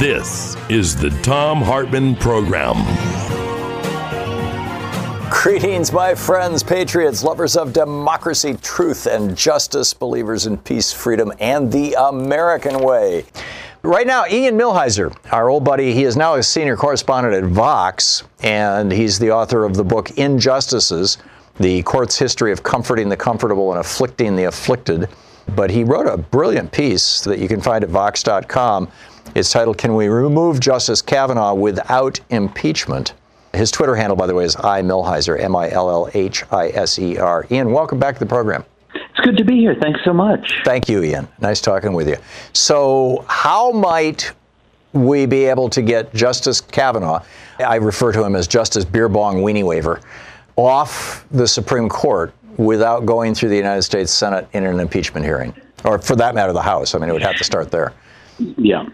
This is the Thom Hartmann Program. Greetings, my friends, patriots, lovers of democracy, truth, and justice, believers in peace, freedom, and the American way. Right now, Ian Millhiser, our old buddy, he is now a senior correspondent at Vox, and he's the author of the book Injustices, the Court's History of Comforting the Comfortable and Afflicting the Afflicted. But he wrote a brilliant piece that you can find at Vox.com. It's titled, Can We Remove Justice Kavanaugh Without Impeachment? His Twitter handle, by the way, is imillhiser, M-I-L-L-H-I-S-E-R. Ian, welcome back to the program. It's good to be here. Thanks so much. Thank you, Ian. Nice talking with you. So how might we be able to get Justice Kavanaugh, I refer to him as Justice Beer Bong Weenie Waver, off the Supreme Court without going through the United States Senate in an impeachment hearing? Or for that matter, the House. I mean, it would have to start there. Yeah.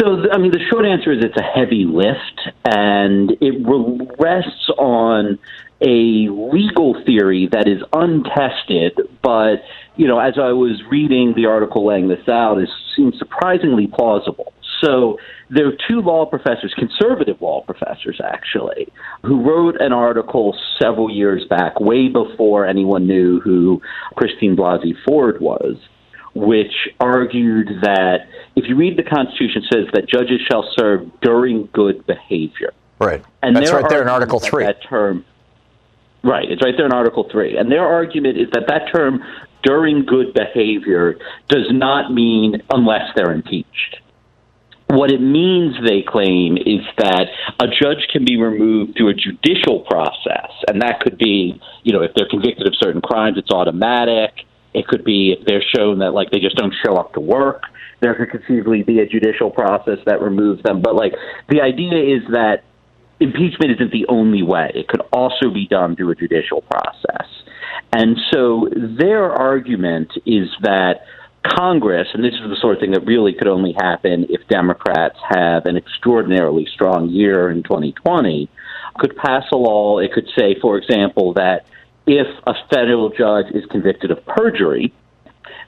So, I mean, the short answer is it's a heavy lift, and it rests on a legal theory that is untested. But, you know, as I was reading the article laying this out, it seems surprisingly plausible. So there are two law professors, conservative law professors, actually, who wrote an article several years back, way before anyone knew who Christine Blasey Ford was, which argued that if you read the Constitution, it says that judges shall serve during good behavior. Right. And that's right there in Article 3. That term, right. It's right there in Article 3. And their argument is that that term, during good behavior, does not mean unless they're impeached. What it means, they claim, is that a judge can be removed through a judicial process. And that could be, you know, if they're convicted of certain crimes, it's automatic. It could be if they're shown that, like, they just don't show up to work. There could conceivably be a judicial process that removes them. But, like, the idea is that impeachment isn't the only way. It could also be done through a judicial process. And so their argument is that Congress, and this is the sort of thing that really could only happen if Democrats have an extraordinarily strong year in 2020, could pass a law. It could say, for example, that if a federal judge is convicted of perjury,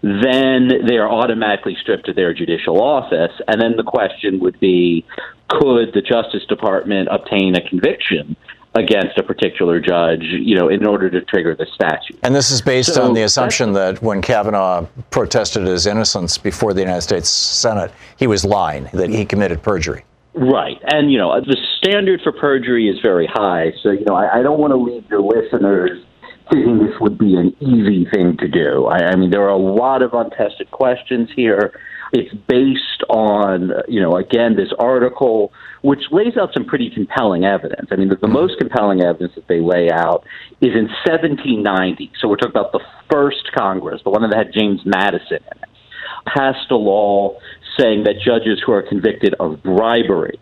then they are automatically stripped of their judicial office. And then the question would be, could the Justice Department obtain a conviction against a particular judge, you know, in order to trigger the statute? And this is based on the assumption that when Kavanaugh protested his innocence before the United States Senate, he was lying, that he committed perjury. Right. And, you know, the standard for perjury is very high. So, you know, I don't want to leave your listeners thinking this would be an easy thing to do. I mean, there are a lot of untested questions here. It's based on, you know, again, this article, which lays out some pretty compelling evidence. I mean, the most compelling evidence that they lay out is in 1790. So we're talking about the first Congress, the one that had James Madison in it, passed a law saying that judges who are convicted of bribery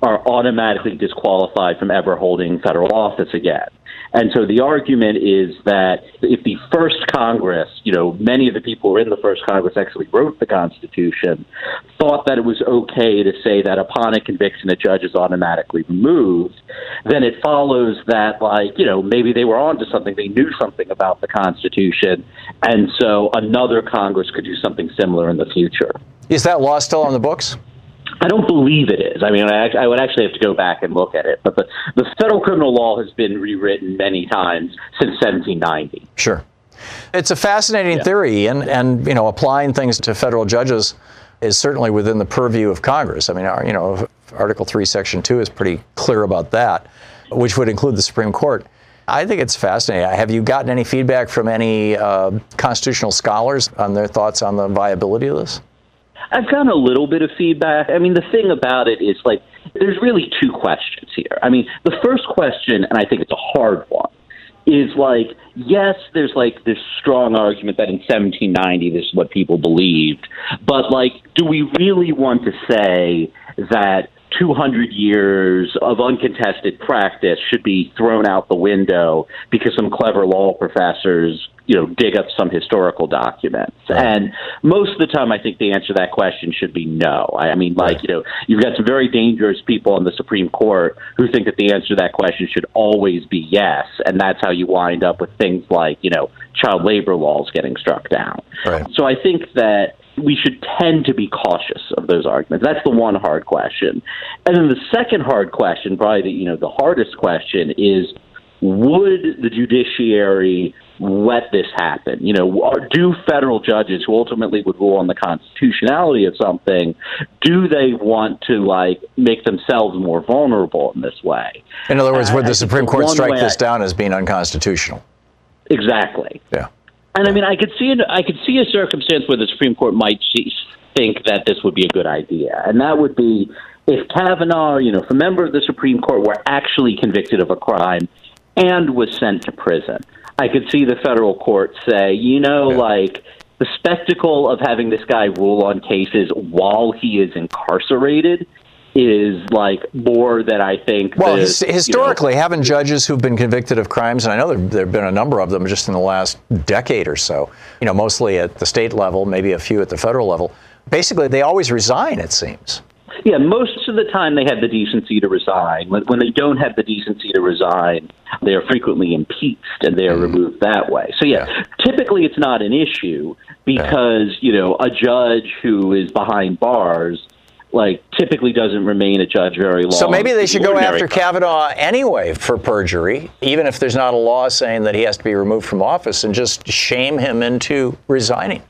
are automatically disqualified from ever holding federal office again. And so the argument is that if the first Congress, you know, many of the people who were in the first Congress actually wrote the Constitution, thought that it was okay to say that upon a conviction a judge is automatically removed, then it follows that, like, you know, maybe they were onto something, they knew something about the Constitution, and so another Congress could do something similar in the future. Is that law still on the books? I don't believe it is. I mean, I would actually have to go back and look at it. But the federal criminal law has been rewritten many times since 1790. Sure. It's a fascinating theory. And, you know, applying things to federal judges is certainly within the purview of Congress. I mean, you know, Article 3, Section 2 is pretty clear about that, which would include the Supreme Court. I think it's fascinating. Have you gotten any feedback from any constitutional scholars on their thoughts on the viability of this? I've gotten a little bit of feedback. I mean, the thing about it is, like, there's really two questions here. I mean, the first question, and I think it's a hard one, is like, yes, there's like this strong argument that in 1790, this is what people believed. But, like, do we really want to say that 200 years of uncontested practice should be thrown out the window because some clever law professors, you know, dig up some historical documents? And most of the time, I think the answer to that question should be no. I mean, like, you know, you've got some very dangerous people on the Supreme Court who think that the answer to that question should always be yes, and that's how you wind up with things like, you know, child labor laws getting struck down. Right. So I think that we should tend to be cautious of those arguments. That's the one hard question. And then the second hard question, probably the, you know, the hardest question, is would the judiciary let this happen? You know, do federal judges who ultimately would rule on the constitutionality of something, do they want to, like, make themselves more vulnerable in this way? In other words, would the Supreme Court strike this down as being unconstitutional? Exactly. Yeah. And I mean, I could see a circumstance where the Supreme Court might think that this would be a good idea, and that would be if Kavanaugh, you know, if a member of the Supreme Court were actually convicted of a crime and was sent to prison. I could see the federal court say, you know, like, the spectacle of having this guy rule on cases while he is incarcerated is, like, more than I think. Well, historically, you know, haven't judges who've been convicted of crimes, and I know there have been a number of them just in the last decade or so, you know, mostly at the state level, maybe a few at the federal level, basically they always resign, it seems. Yeah, most of the time they have the decency to resign. When they don't have the decency to resign, they are frequently impeached and they are removed that way. So, typically it's not an issue because, you know, a judge who is behind bars, like, typically doesn't remain a judge very long. So maybe they should go after Kavanaugh anyway for perjury, even if there's not a law saying that he has to be removed from office, and just shame him into resigning.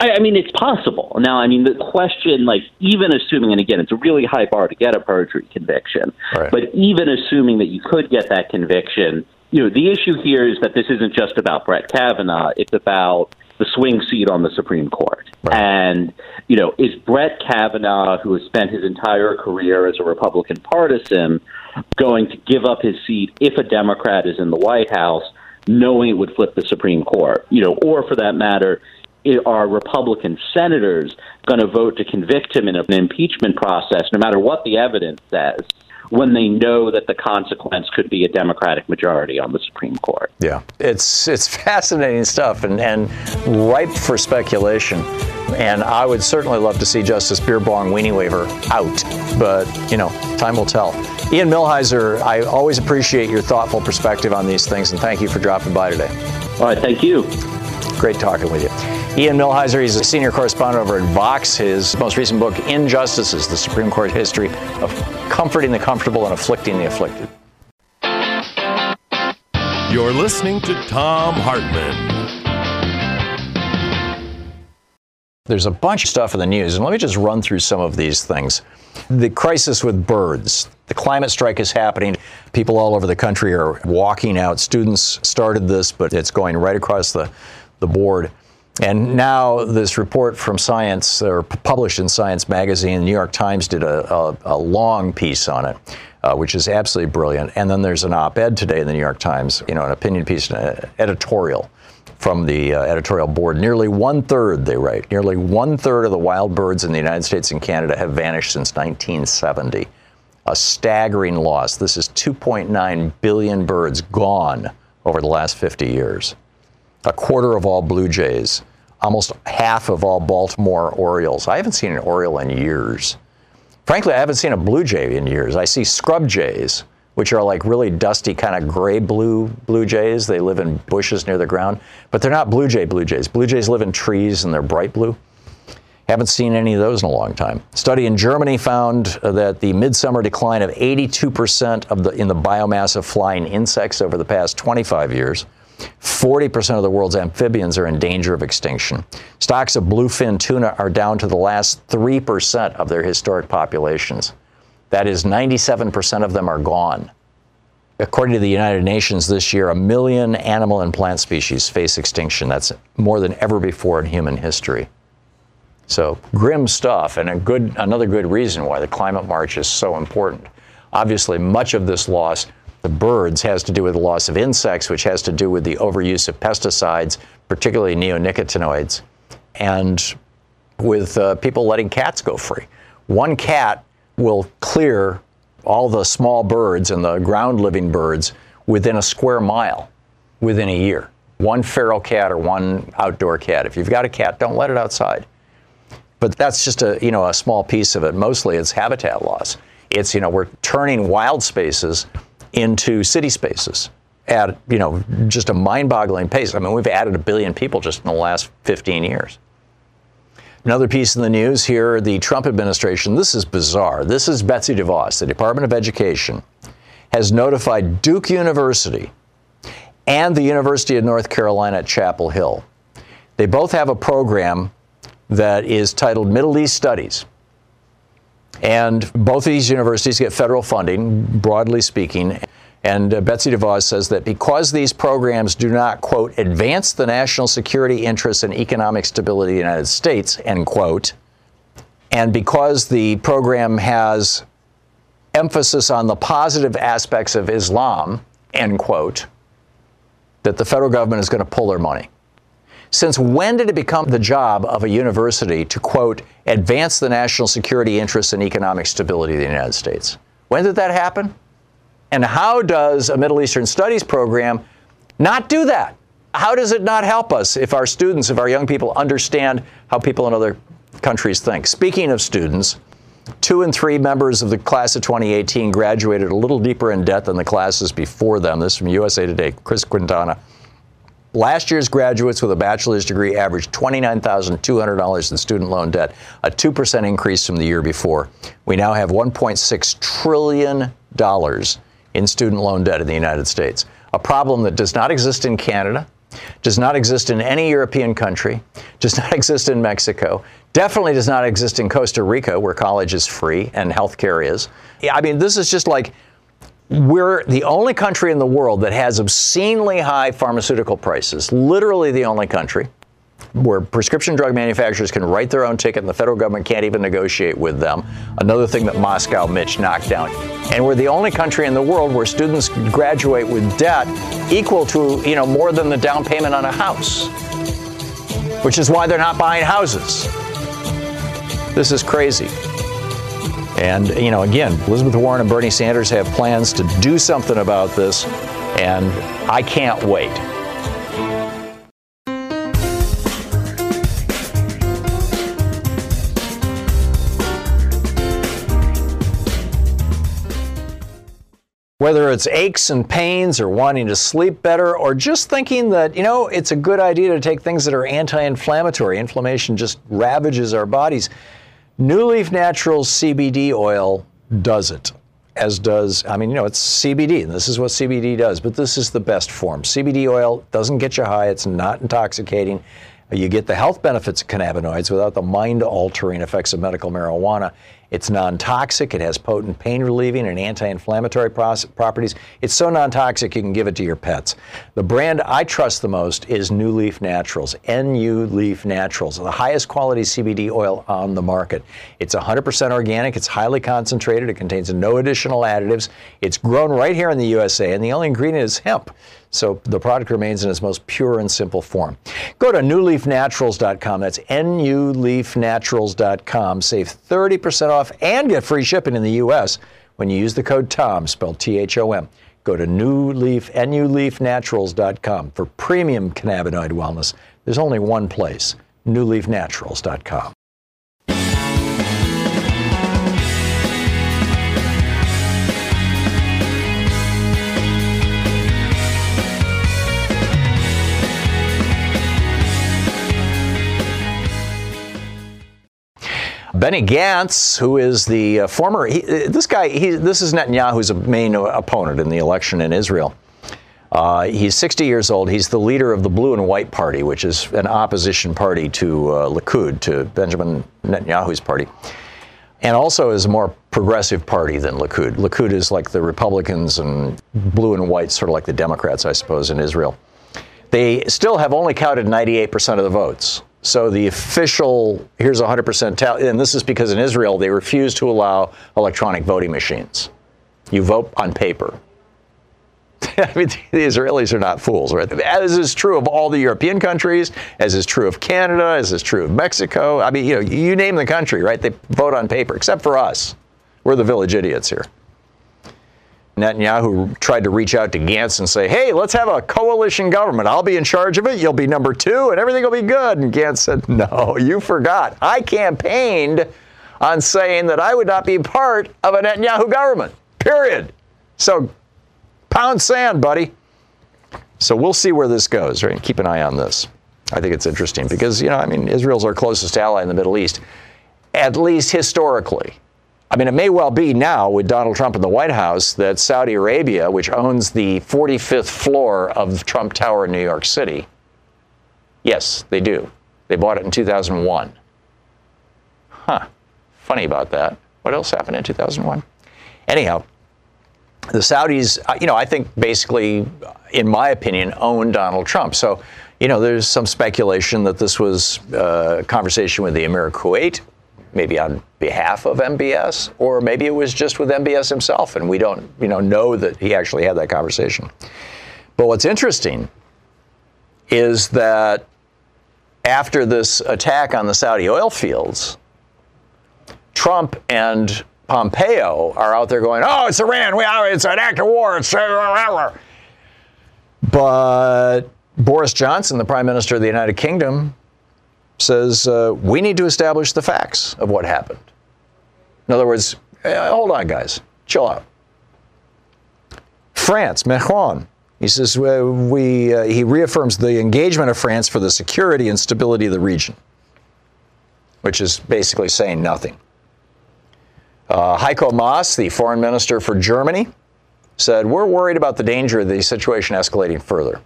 I mean, it's possible. Now, I mean, the question, like, even assuming, and again, it's a really high bar to get a perjury conviction, but even assuming that you could get that conviction, you know, the issue here is that this isn't just about Brett Kavanaugh. It's about the swing seat on the Supreme Court. And, you know, is Brett Kavanaugh, who has spent his entire career as a Republican partisan, going to give up his seat if a Democrat is in the White House, knowing it would flip the Supreme Court? You know, or for that matter, are Republican senators going to vote to convict him in an impeachment process, no matter what the evidence says, when they know that the consequence could be a Democratic majority on the Supreme Court? Yeah, it's fascinating stuff and ripe for speculation. And I would certainly love to see Justice Beerbaum Wienerweaver out, but, you know, time will tell. Ian Millhiser, I always appreciate your thoughtful perspective on these things, and thank you for dropping by today. All right, thank you. Great talking with you. Ian Millhiser, he's a senior correspondent over at Vox. His most recent book, Injustices, the Supreme Court History of Comforting the Comfortable and Afflicting the Afflicted. You're listening to Thom Hartmann. There's a bunch of stuff in the news, and let me just run through some of these things. The crisis with birds. The climate strike is happening. People all over the country are walking out. Students started this, but it's going right across the board. And now this report from Science, or published in Science magazine, the New York Times did a long piece on it, which is absolutely brilliant. And then there's an op-ed today in the New York Times, you know, an opinion piece, an editorial from the editorial board. Nearly one-third, they write, nearly one-third of the wild birds in the United States and Canada have vanished since 1970. A staggering loss. This is 2.9 billion birds gone over the last 50 years. A quarter of all Blue Jays, almost half of all Baltimore Orioles. I haven't seen an Oriole in years. Frankly, I haven't seen a Blue Jay in years. I see scrub jays, which are like really dusty kind of gray-blue Blue Jays. They live in bushes near the ground, but they're not Blue Jay Blue Jays. Blue Jays live in trees and they're bright blue. Haven't seen any of those in a long time. A study in Germany found that the midsummer decline of 82% in the biomass of flying insects over the past 25 years. 40% of the world's amphibians are in danger of extinction. Stocks of bluefin tuna are down to the last 3% of their historic populations. That is, 97% of them are gone. According to the United Nations this year, 1 million animal and plant species face extinction. That's more than ever before in human history. So grim stuff, and another good reason why the climate march is so important. Obviously, much of this loss, the birds, has to do with the loss of insects, which has to do with the overuse of pesticides, particularly neonicotinoids, and with people letting cats go free. One cat will clear all the small birds and the ground-living birds within a square mile within a year. One feral cat or one outdoor cat. If you've got a cat, don't let it outside. But that's just a small piece of it. Mostly it's habitat loss. It's, we're turning wild spaces into city spaces at, just a mind-boggling pace. I mean, we've added 1 billion people just in the last 15 years. Another piece in the news here, the Trump administration. This is bizarre. This is Betsy DeVos. The Department of Education has notified Duke University and the University of North Carolina at Chapel Hill. They both have a program that is titled Middle East Studies. And both of these universities get federal funding, broadly speaking. And Betsy DeVos says that because these programs do not, quote, advance the national security interests and economic stability of the United States, end quote, and because the program has emphasis on the positive aspects of Islam, end quote, that the federal government is going to pull their money. Since when did it become the job of a university to, quote, advance the national security interests and economic stability of the United States? When did that happen? And how does a Middle Eastern Studies program not do that? How does it not help us if our students, if our young people understand how people in other countries think? Speaking of students, 2 and 3 members of the class of 2018 graduated a little deeper in debt than the classes before them. This is from USA Today, Chris Quintana. Last year's graduates with a bachelor's degree averaged $29,200 in student loan debt, a 2% increase from the year before. We now have $1.6 trillion in student loan debt in the United States, a problem that does not exist in Canada, does not exist in any European country, does not exist in Mexico, definitely does not exist in Costa Rica, where college is free and health care is. I mean, this is just like, we're the only country in the world that has obscenely high pharmaceutical prices, literally the only country where prescription drug manufacturers can write their own ticket and the federal government can't even negotiate with them. Another thing that Moscow Mitch knocked down. And we're the only country in the world where students graduate with debt equal to, more than the down payment on a house, which is why they're not buying houses. This is crazy. And, again, Elizabeth Warren and Bernie Sanders have plans to do something about this, and I can't wait. Whether it's aches and pains or wanting to sleep better or just thinking that, it's a good idea to take things that are anti-inflammatory. Inflammation just ravages our bodies. New Leaf Naturals CBD oil does it, as does, it's CBD, and this is what CBD does, but this is the best form. CBD oil doesn't get you high, it's not intoxicating. You get the health benefits of cannabinoids without the mind-altering effects of medical marijuana. It's non-toxic, it has potent pain-relieving and anti-inflammatory properties. It's so non-toxic you can give it to your pets. The brand I trust the most is New Leaf Naturals, NU Leaf Naturals, the highest quality CBD oil on the market. It's 100% organic, it's highly concentrated, it contains no additional additives. It's grown right here in the USA, and the only ingredient is hemp. So the product remains in its most pure and simple form. Go to newleafnaturals.com. That's newleafnaturals.com. Save 30% off and get free shipping in the U.S. when you use the code THOM, spelled T-H-O-M. Go to newleafnaturals.com for premium cannabinoid wellness. There's only one place, newleafnaturals.com. Benny Gantz, who is the this is Netanyahu's main opponent in the election in Israel. He's 60 years old. He's the leader of the Blue and White Party, which is an opposition party to Likud, to Benjamin Netanyahu's party, and also is a more progressive party than Likud. Likud is like the Republicans, and Blue and White sort of like the Democrats, I suppose, in Israel. They still have only counted 98% of the votes. So the official, here's 100% tally, and this is because in Israel they refuse to allow electronic voting machines. You vote on paper. I mean, the Israelis are not fools, right? As is true of all the European countries, as is true of Canada, as is true of Mexico. I mean, you know, you name the country, right? They vote on paper, except for us. We're the village idiots here. Netanyahu tried to reach out to Gantz and say, hey, let's have a coalition government. I'll be in charge of it. You'll be number two and everything will be good. And Gantz said, no, you forgot. I campaigned on saying that I would not be part of a Netanyahu government, period. So pound sand, buddy. So we'll see where this goes, right? Keep an eye on this. I think it's interesting because, you know, I mean, Israel's our closest ally in the Middle East, at least historically. I mean, it may well be now with Donald Trump in the White House that Saudi Arabia, which owns the 45th floor of Trump Tower in New York City. Yes, they do. They bought it in 2001. Huh. Funny about that. What else happened in 2001? Anyhow, the Saudis, you know, I think basically, in my opinion, own Donald Trump. So, you know, there's some speculation that this was a conversation with the Emir of Kuwait, maybe on behalf of MBS, or maybe it was just with MBS himself, and we don't, you know that he actually had that conversation. But what's interesting is that after this attack on the Saudi oil fields, Trump and Pompeo are out there going, oh, it's Iran, it's an act of war, it's... But Boris Johnson, the Prime Minister of the United Kingdom, says, we need to establish the facts of what happened. In other words, hold on, guys, chill out. France, Macron, he says, he reaffirms the engagement of France for the security and stability of the region, which is basically saying nothing. Heiko Maas, the foreign minister for Germany, said, we're worried about the danger of the situation escalating further.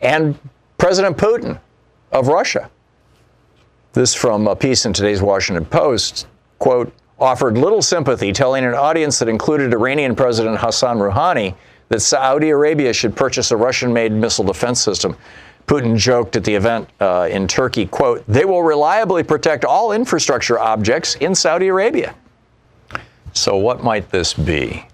And President Putin of Russia, this from a piece in today's Washington Post, quote, offered little sympathy, telling an audience that included Iranian President Hassan Rouhani that Saudi Arabia should purchase a Russian-made missile defense system. Putin joked at the event in Turkey, quote, they will reliably protect all infrastructure objects in Saudi Arabia. So what might this be?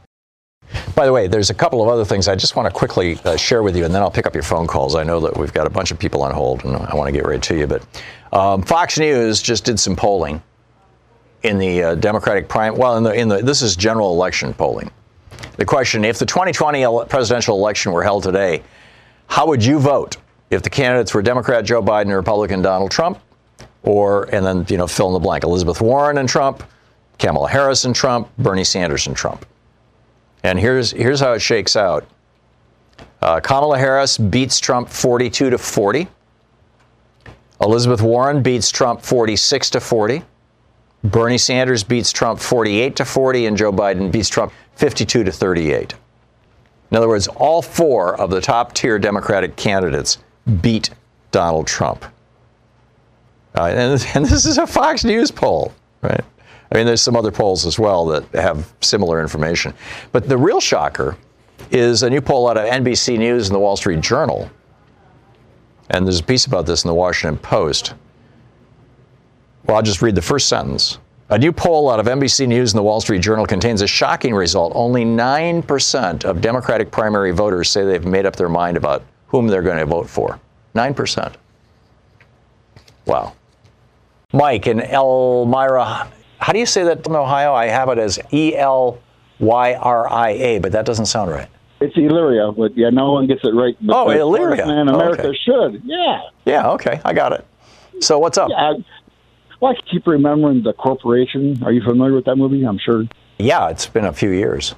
By the way, there's a couple of other things I just want to quickly share with you, and then I'll pick up your phone calls. I know that we've got a bunch of people on hold, and I want to get right to you. But Fox News just did some polling in the Democratic primary. Well, this is general election polling. The question, if the 2020 presidential election were held today, how would you vote if the candidates were Democrat Joe Biden and Republican Donald Trump, or, and then, you know, fill in the blank, Elizabeth Warren and Trump, Kamala Harris and Trump, Bernie Sanders and Trump? And here's how it shakes out. Kamala Harris beats Trump 42-40. Elizabeth Warren beats Trump 46-40. Bernie Sanders beats Trump 48-40, and Joe Biden beats Trump 52-38. In other words, all four of the top-tier Democratic candidates beat Donald Trump. And this is a Fox News poll, right? I mean, there's some other polls as well that have similar information. But the real shocker is a new poll out of NBC News and the Wall Street Journal. And there's a piece about this in the Washington Post. Well, I'll just read the first sentence. A new poll out of NBC News and the Wall Street Journal contains a shocking result. Only 9% of Democratic primary voters say they've made up their mind about whom they're going to vote for. 9%. Wow. Mike in Elmira. How do you say that in Ohio? I have it as E-L-Y-R-I-A, but that doesn't sound right. It's Elyria, but yeah, no one gets it right. Oh, Elyria. And America should, yeah. Yeah, okay, I got it. So what's up? Yeah, I keep remembering The Corporation. Are you familiar with that movie? I'm sure. Yeah, it's been a few years.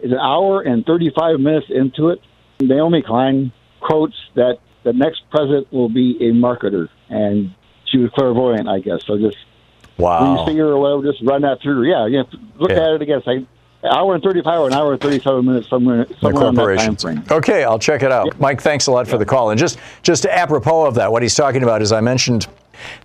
It's an hour and 35 minutes into it. Naomi Klein quotes that the next president will be a marketer, and she was clairvoyant, I guess, so just... Wow. When you see her or whatever, just run that through. Yeah, you know, look at it again. It's like an hour and 37 minutes somewhere in that time frame. Okay, I'll check it out. Yeah. Mike, thanks a lot for the call. And just apropos of that, what he's talking about is I mentioned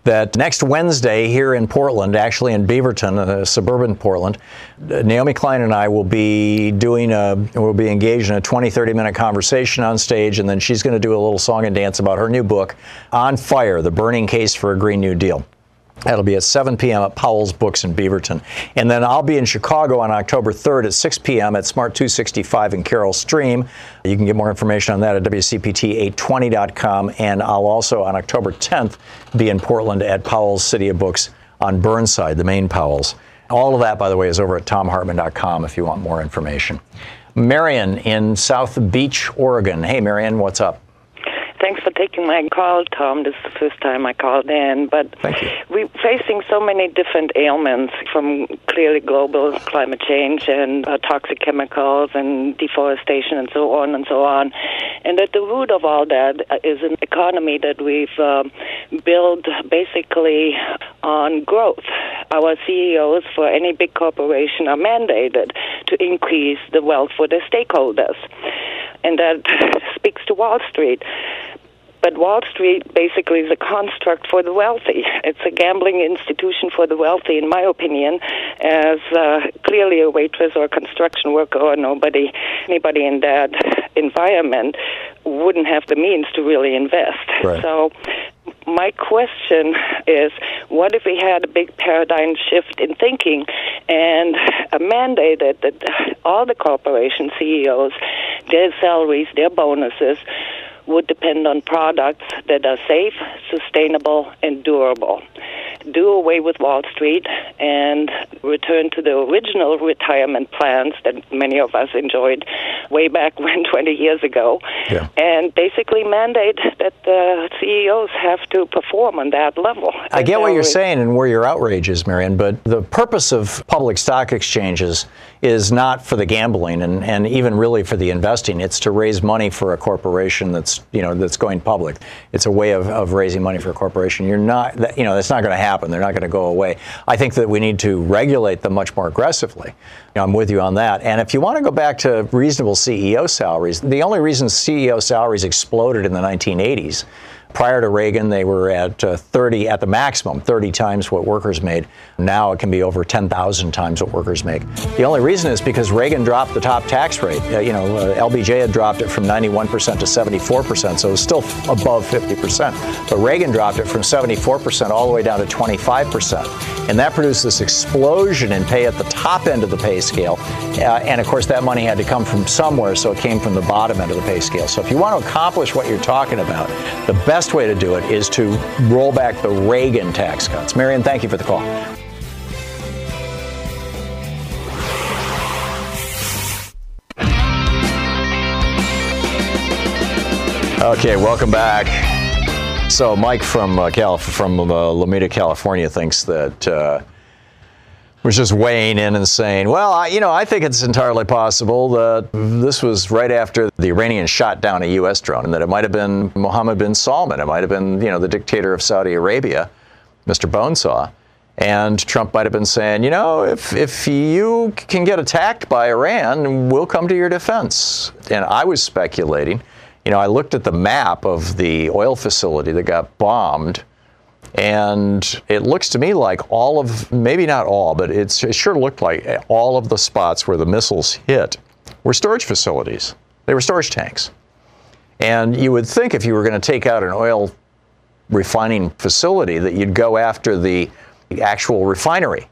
that next Wednesday here in Portland, actually in Beaverton, suburban Portland, Naomi Klein and I will be engaged in a 20-30 minute conversation on stage, and then she's going to do a little song and dance about her new book, On Fire: The Burning Case for a Green New Deal. That'll be at 7 p.m. at Powell's Books in Beaverton. And then I'll be in Chicago on October 3rd at 6 p.m. at Smart 265 in Carroll Stream. You can get more information on that at WCPT820.com. And I'll also, on October 10th, be in Portland at Powell's City of Books on Burnside, the main Powell's. All of that, by the way, is over at ThomHartmann.com if you want more information. Marion in South Beach, Oregon. Hey, Marion, what's up? Thanks for taking my call, Tom. This is the first time I called in. But we're facing so many different ailments, from clearly global climate change and toxic chemicals and deforestation and so on and so on. And at the root of all that is an economy that we've built basically on growth. Our CEOs for any big corporation are mandated to increase the wealth for their stakeholders. And that speaks to Wall Street. But Wall Street basically is a construct for the wealthy. It's a gambling institution for the wealthy, in my opinion, as clearly a waitress or a construction worker or anybody in that environment wouldn't have the means to really invest. Right. So my question is, what if we had a big paradigm shift in thinking and mandated that all the corporation CEOs, their salaries, their bonuses, would depend on products that are safe, sustainable, and durable. Do away with Wall Street and return to the original retirement plans that many of us enjoyed way back when, 20 years ago, and basically mandate that the CEOs have to perform on that level. I get what you're saying and where your outrage is, Marion, but the purpose of public stock exchanges is not for the gambling and even really for the investing. It's to raise money for a corporation that's going public. It's a way of raising money for a corporation. That's not going to happen. They're not going to go away. I think that we need to regulate them much more aggressively. I'm with you on that. And if you want to go back to reasonable CEO salaries, the only reason CEO salaries exploded in the 1980s, prior to Reagan, they were at 30 at the maximum, 30 times what workers made. Now it can be over 10,000 times what workers make. The only reason is because Reagan dropped the top tax rate. LBJ had dropped it from 91% to 74%, so it was still above 50%. But Reagan dropped it from 74% all the way down to 25%. And that produced this explosion in pay at the top end of the pay scale. And of course, that money had to come from somewhere, so it came from the bottom end of the pay scale. So if you want to accomplish what you're talking about, the best way to do it is to roll back the Reagan tax cuts. Marion, thank you for the call. Okay, welcome back. So Mike from Lomita, California, thinks that was just weighing in and saying, well, I think it's entirely possible that this was right after the Iranians shot down a U.S. drone, and that it might have been Mohammed bin Salman. It might have been, the dictator of Saudi Arabia, Mr. Bonesaw. And Trump might have been saying, if you can get attacked by Iran, we'll come to your defense. And I was speculating. I looked at the map of the oil facility that got bombed, and it looks to me like it sure looked like all of the spots where the missiles hit were storage facilities. They were storage tanks. And you would think if you were going to take out an oil refining facility that you'd go after the actual refinery,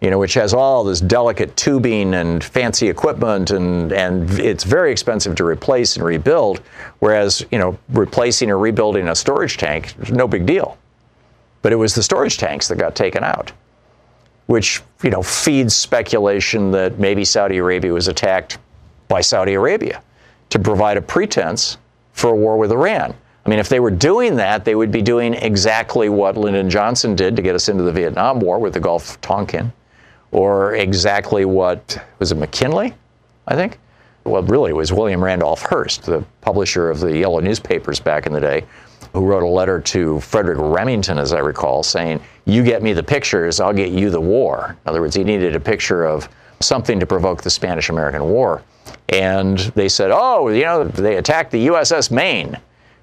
which has all this delicate tubing and fancy equipment, and it's very expensive to replace and rebuild, whereas, replacing or rebuilding a storage tank, no big deal. But it was the storage tanks that got taken out, which, feeds speculation that maybe Saudi Arabia was attacked by Saudi Arabia to provide a pretense for a war with Iran. I mean, if they were doing that, they would be doing exactly what Lyndon Johnson did to get us into the Vietnam War with the Gulf of Tonkin, or exactly what, was it McKinley, I think? Well, really, it was William Randolph Hearst, the publisher of the yellow newspapers back in the day, who wrote a letter to Frederick Remington, as I recall, saying, you get me the pictures, I'll get you the war. In other words, he needed a picture of something to provoke the Spanish-American War. And they said, oh, you know, they attacked the USS Maine.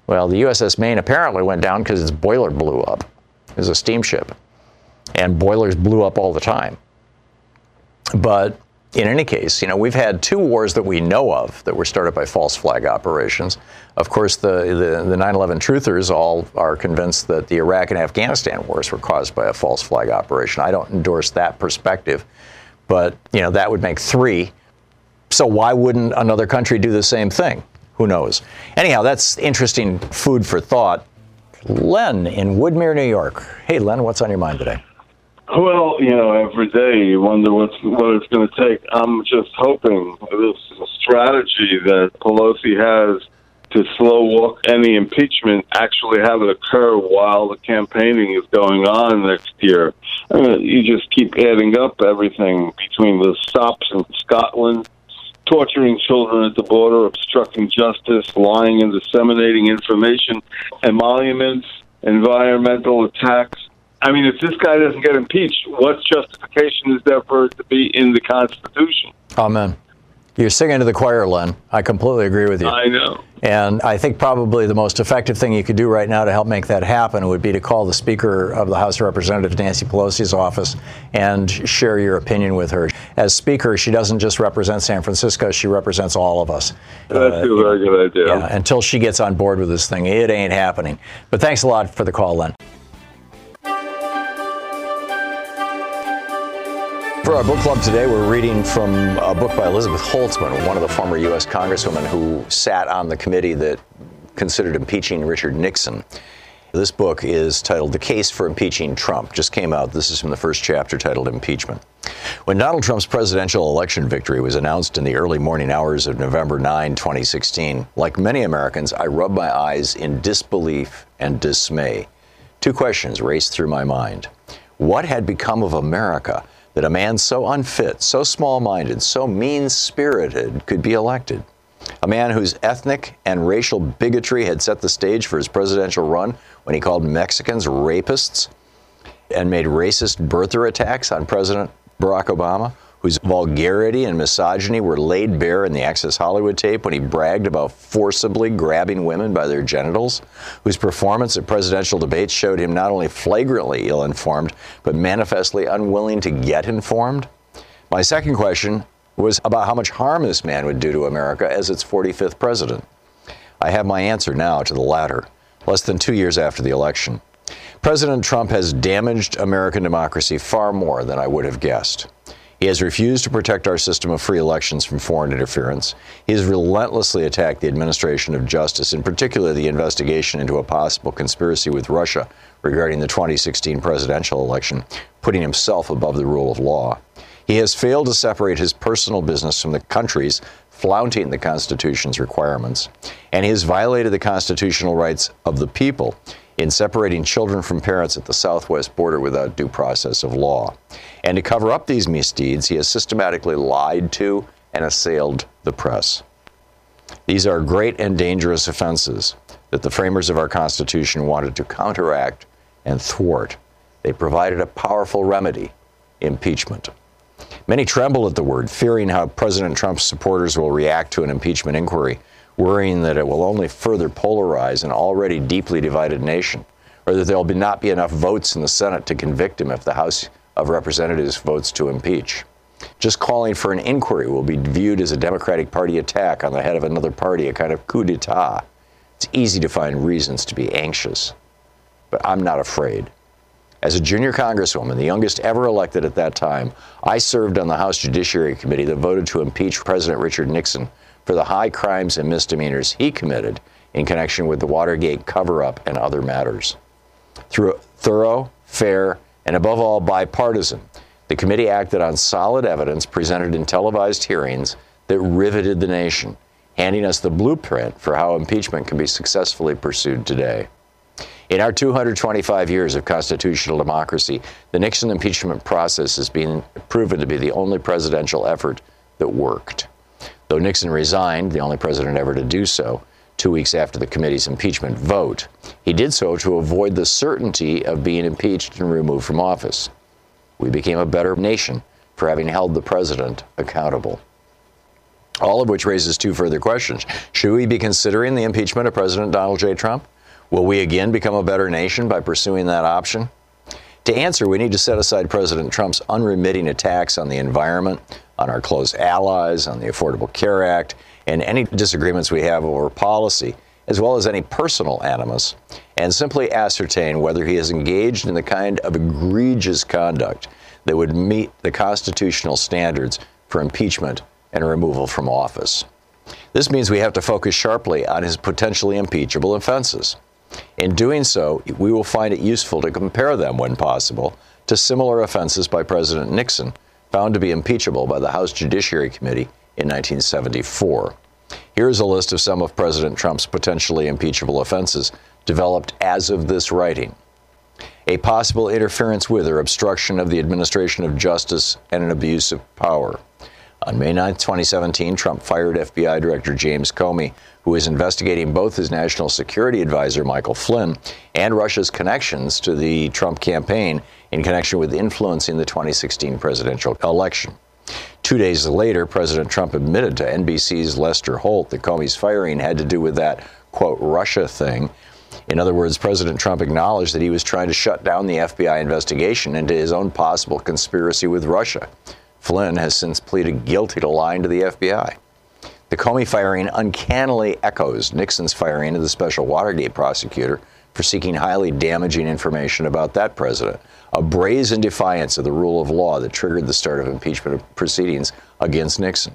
Well, the USS Maine apparently went down because its boiler blew up. It was a steamship. And boilers blew up all the time. But in any case, you know, we've had two wars that we know of that were started by false flag operations. Of course, the 9/11 truthers all are convinced that the Iraq and Afghanistan wars were caused by a false flag operation. I don't endorse that perspective, but, you know, that would make three. So why wouldn't another country do the same thing? Who knows? Anyhow, that's interesting food for thought. Len in Woodmere, New York. Hey, Len, what's on your mind today? Well, you know, every day you wonder what it's going to take. I'm just hoping this strategy that Pelosi has to slow walk any impeachment actually have it occur while the campaigning is going on next year. I mean, you just keep adding up everything between the stops in Scotland, torturing children at the border, obstructing justice, lying and disseminating information, emoluments, environmental attacks. I mean, if this guy doesn't get impeached, what justification is there for it to be in the Constitution? Amen. You're singing to the choir, Len. I completely agree with you. I know. And I think probably the most effective thing you could do right now to help make that happen would be to call the Speaker of the House of Representatives, Nancy Pelosi's office, and share your opinion with her. As Speaker, she doesn't just represent San Francisco, she represents all of us. That's a very good idea. Yeah, until she gets on board with this thing, it ain't happening. But thanks a lot for the call, Len. For our book club today, we're reading from a book by Elizabeth Holtzman, one of the former U.S. congresswomen who sat on the committee that considered impeaching Richard Nixon. This book is titled The Case for Impeaching Trump. Just came out. This is from the first chapter titled Impeachment. When Donald Trump's presidential election victory was announced in the early morning hours of November 9, 2016, like many Americans, I rubbed my eyes in disbelief and dismay. Two questions raced through my mind. What had become of America that a man so unfit, so small-minded, so mean-spirited could be elected? A man whose ethnic and racial bigotry had set the stage for his presidential run when he called Mexicans rapists and made racist birther attacks on President Barack Obama, whose vulgarity and misogyny were laid bare in the Access Hollywood tape when he bragged about forcibly grabbing women by their genitals, whose performance at presidential debates showed him not only flagrantly ill-informed, but manifestly unwilling to get informed? My second question was about how much harm this man would do to America as its 45th president. I have my answer now to the latter, less than 2 years after the election. President Trump has damaged American democracy far more than I would have guessed. He has refused to protect our system of free elections from foreign interference. He has relentlessly attacked the administration of justice, in particular the investigation into a possible conspiracy with Russia regarding the 2016 presidential election, putting himself above the rule of law. He has failed to separate his personal business from the country's, flouting the Constitution's requirements. And he has violated the constitutional rights of the people in separating children from parents at the southwest border without due process of law. And to cover up these misdeeds, he has systematically lied to and assailed the press. These are great and dangerous offenses that the framers of our Constitution wanted to counteract and thwart. They provided a powerful remedy, impeachment. Many tremble at the word, fearing how President Trump's supporters will react to an impeachment inquiry, worrying that it will only further polarize an already deeply divided nation, or that there will not be enough votes in the Senate to convict him if the House of Representatives votes to impeach. Just calling for an inquiry will be viewed as a Democratic Party attack on the head of another party, a kind of coup d'etat. It's easy to find reasons to be anxious, but I'm not afraid. As a junior congresswoman, the youngest ever elected at that time, I served on the House Judiciary Committee that voted to impeach President Richard Nixon for the high crimes and misdemeanors he committed in connection with the Watergate cover-up and other matters. Through thorough, fair, and above all bipartisan, the committee acted on solid evidence presented in televised hearings that riveted the nation, handing us the blueprint for how impeachment can be successfully pursued today. In our 225 years of constitutional democracy, the Nixon impeachment process has been proven to be the only presidential effort that worked. Though Nixon resigned, the only president ever to do so, 2 weeks after the committee's impeachment vote. He did so to avoid the certainty of being impeached and removed from office. We became a better nation for having held the president accountable. All of which raises two further questions. Should we be considering the impeachment of President Donald J. Trump? Will we again become a better nation by pursuing that option? To answer, we need to set aside President Trump's unremitting attacks on the environment, on our close allies, on the Affordable Care Act, and any disagreements we have over policy, as well as any personal animus, and simply ascertain whether he is engaged in the kind of egregious conduct that would meet the constitutional standards for impeachment and removal from office. This means we have to focus sharply on his potentially impeachable offenses. In doing so, we will find it useful to compare them, when possible, to similar offenses by President Nixon, found to be impeachable by the House Judiciary Committee in 1974. Here is a list of some of President Trump's potentially impeachable offenses developed as of this writing. A possible interference with or obstruction of the administration of justice and an abuse of power. On May 9, 2017, Trump fired FBI Director James Comey, who is investigating both his national security advisor, Michael Flynn, and Russia's connections to the Trump campaign in connection with influencing the 2016 presidential election. 2 days later, President Trump admitted to NBC's Lester Holt that Comey's firing had to do with that, quote, Russia thing. In other words, President Trump acknowledged that he was trying to shut down the FBI investigation into his own possible conspiracy with Russia. Flynn has since pleaded guilty to lying to the FBI. The Comey firing uncannily echoes Nixon's firing of the special Watergate prosecutor for seeking highly damaging information about that president, a brazen defiance of the rule of law that triggered the start of impeachment proceedings against Nixon.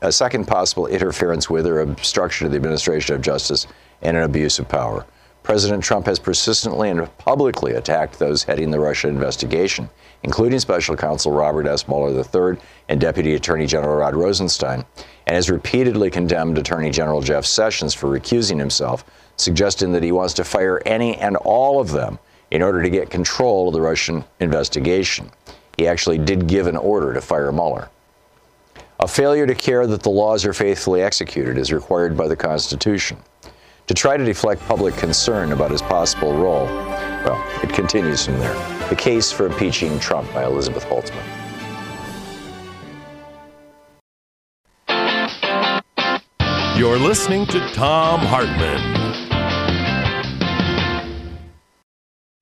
A second possible interference with or obstruction of the administration of justice and an abuse of power. President Trump has persistently and publicly attacked those heading the Russia investigation, including Special Counsel Robert S. Mueller III and Deputy Attorney General Rod Rosenstein, and has repeatedly condemned Attorney General Jeff Sessions for recusing himself, suggesting that he wants to fire any and all of them in order to get control of the Russian investigation. He actually did give an order to fire Mueller. A failure to care that the laws are faithfully executed is required by the Constitution. To try to deflect public concern about his possible role, well, it continues from there. The Case for Impeaching Trump by Elizabeth Holtzman. You're listening to Thom Hartmann.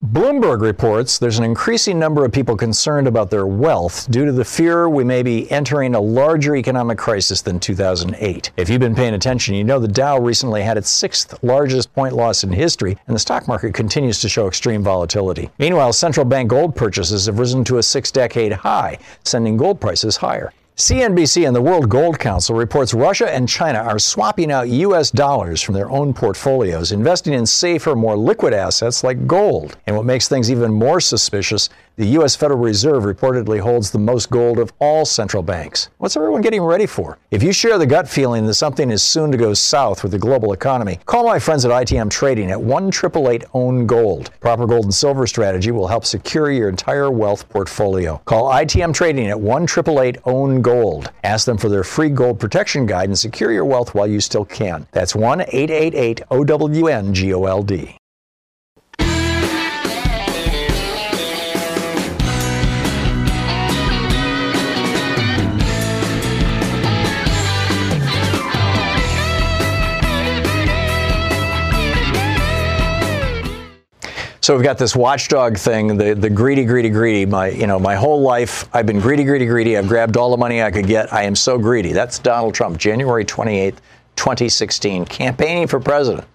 Bloomberg reports there's an increasing number of people concerned about their wealth due to the fear we may be entering a larger economic crisis than 2008. If you've been paying attention, you know the Dow recently had its sixth largest point loss in history, and the stock market continues to show extreme volatility. Meanwhile, central bank gold purchases have risen to a six-decade high, sending gold prices higher. CNBC and the World Gold Council reports Russia and China are swapping out U.S. dollars from their own portfolios, investing in safer, more liquid assets like gold. And what makes things even more suspicious, the U.S. Federal Reserve reportedly holds the most gold of all central banks. What's everyone getting ready for? If you share the gut feeling that something is soon to go south with the global economy, call my friends at ITM Trading at 1-888-OWN-GOLD. Proper gold and silver strategy will help secure your entire wealth portfolio. Call ITM Trading at 1-888-OWN-GOLD. Ask them for their free gold protection guide and secure your wealth while you still can. That's 1-888-OWN-GOLD. So we've got this watchdog thing, the greedy, greedy, greedy. My whole life, I've been greedy, greedy, greedy. I've grabbed all the money I could get. I am so greedy. That's Donald Trump, January 28th, 2016, campaigning for president,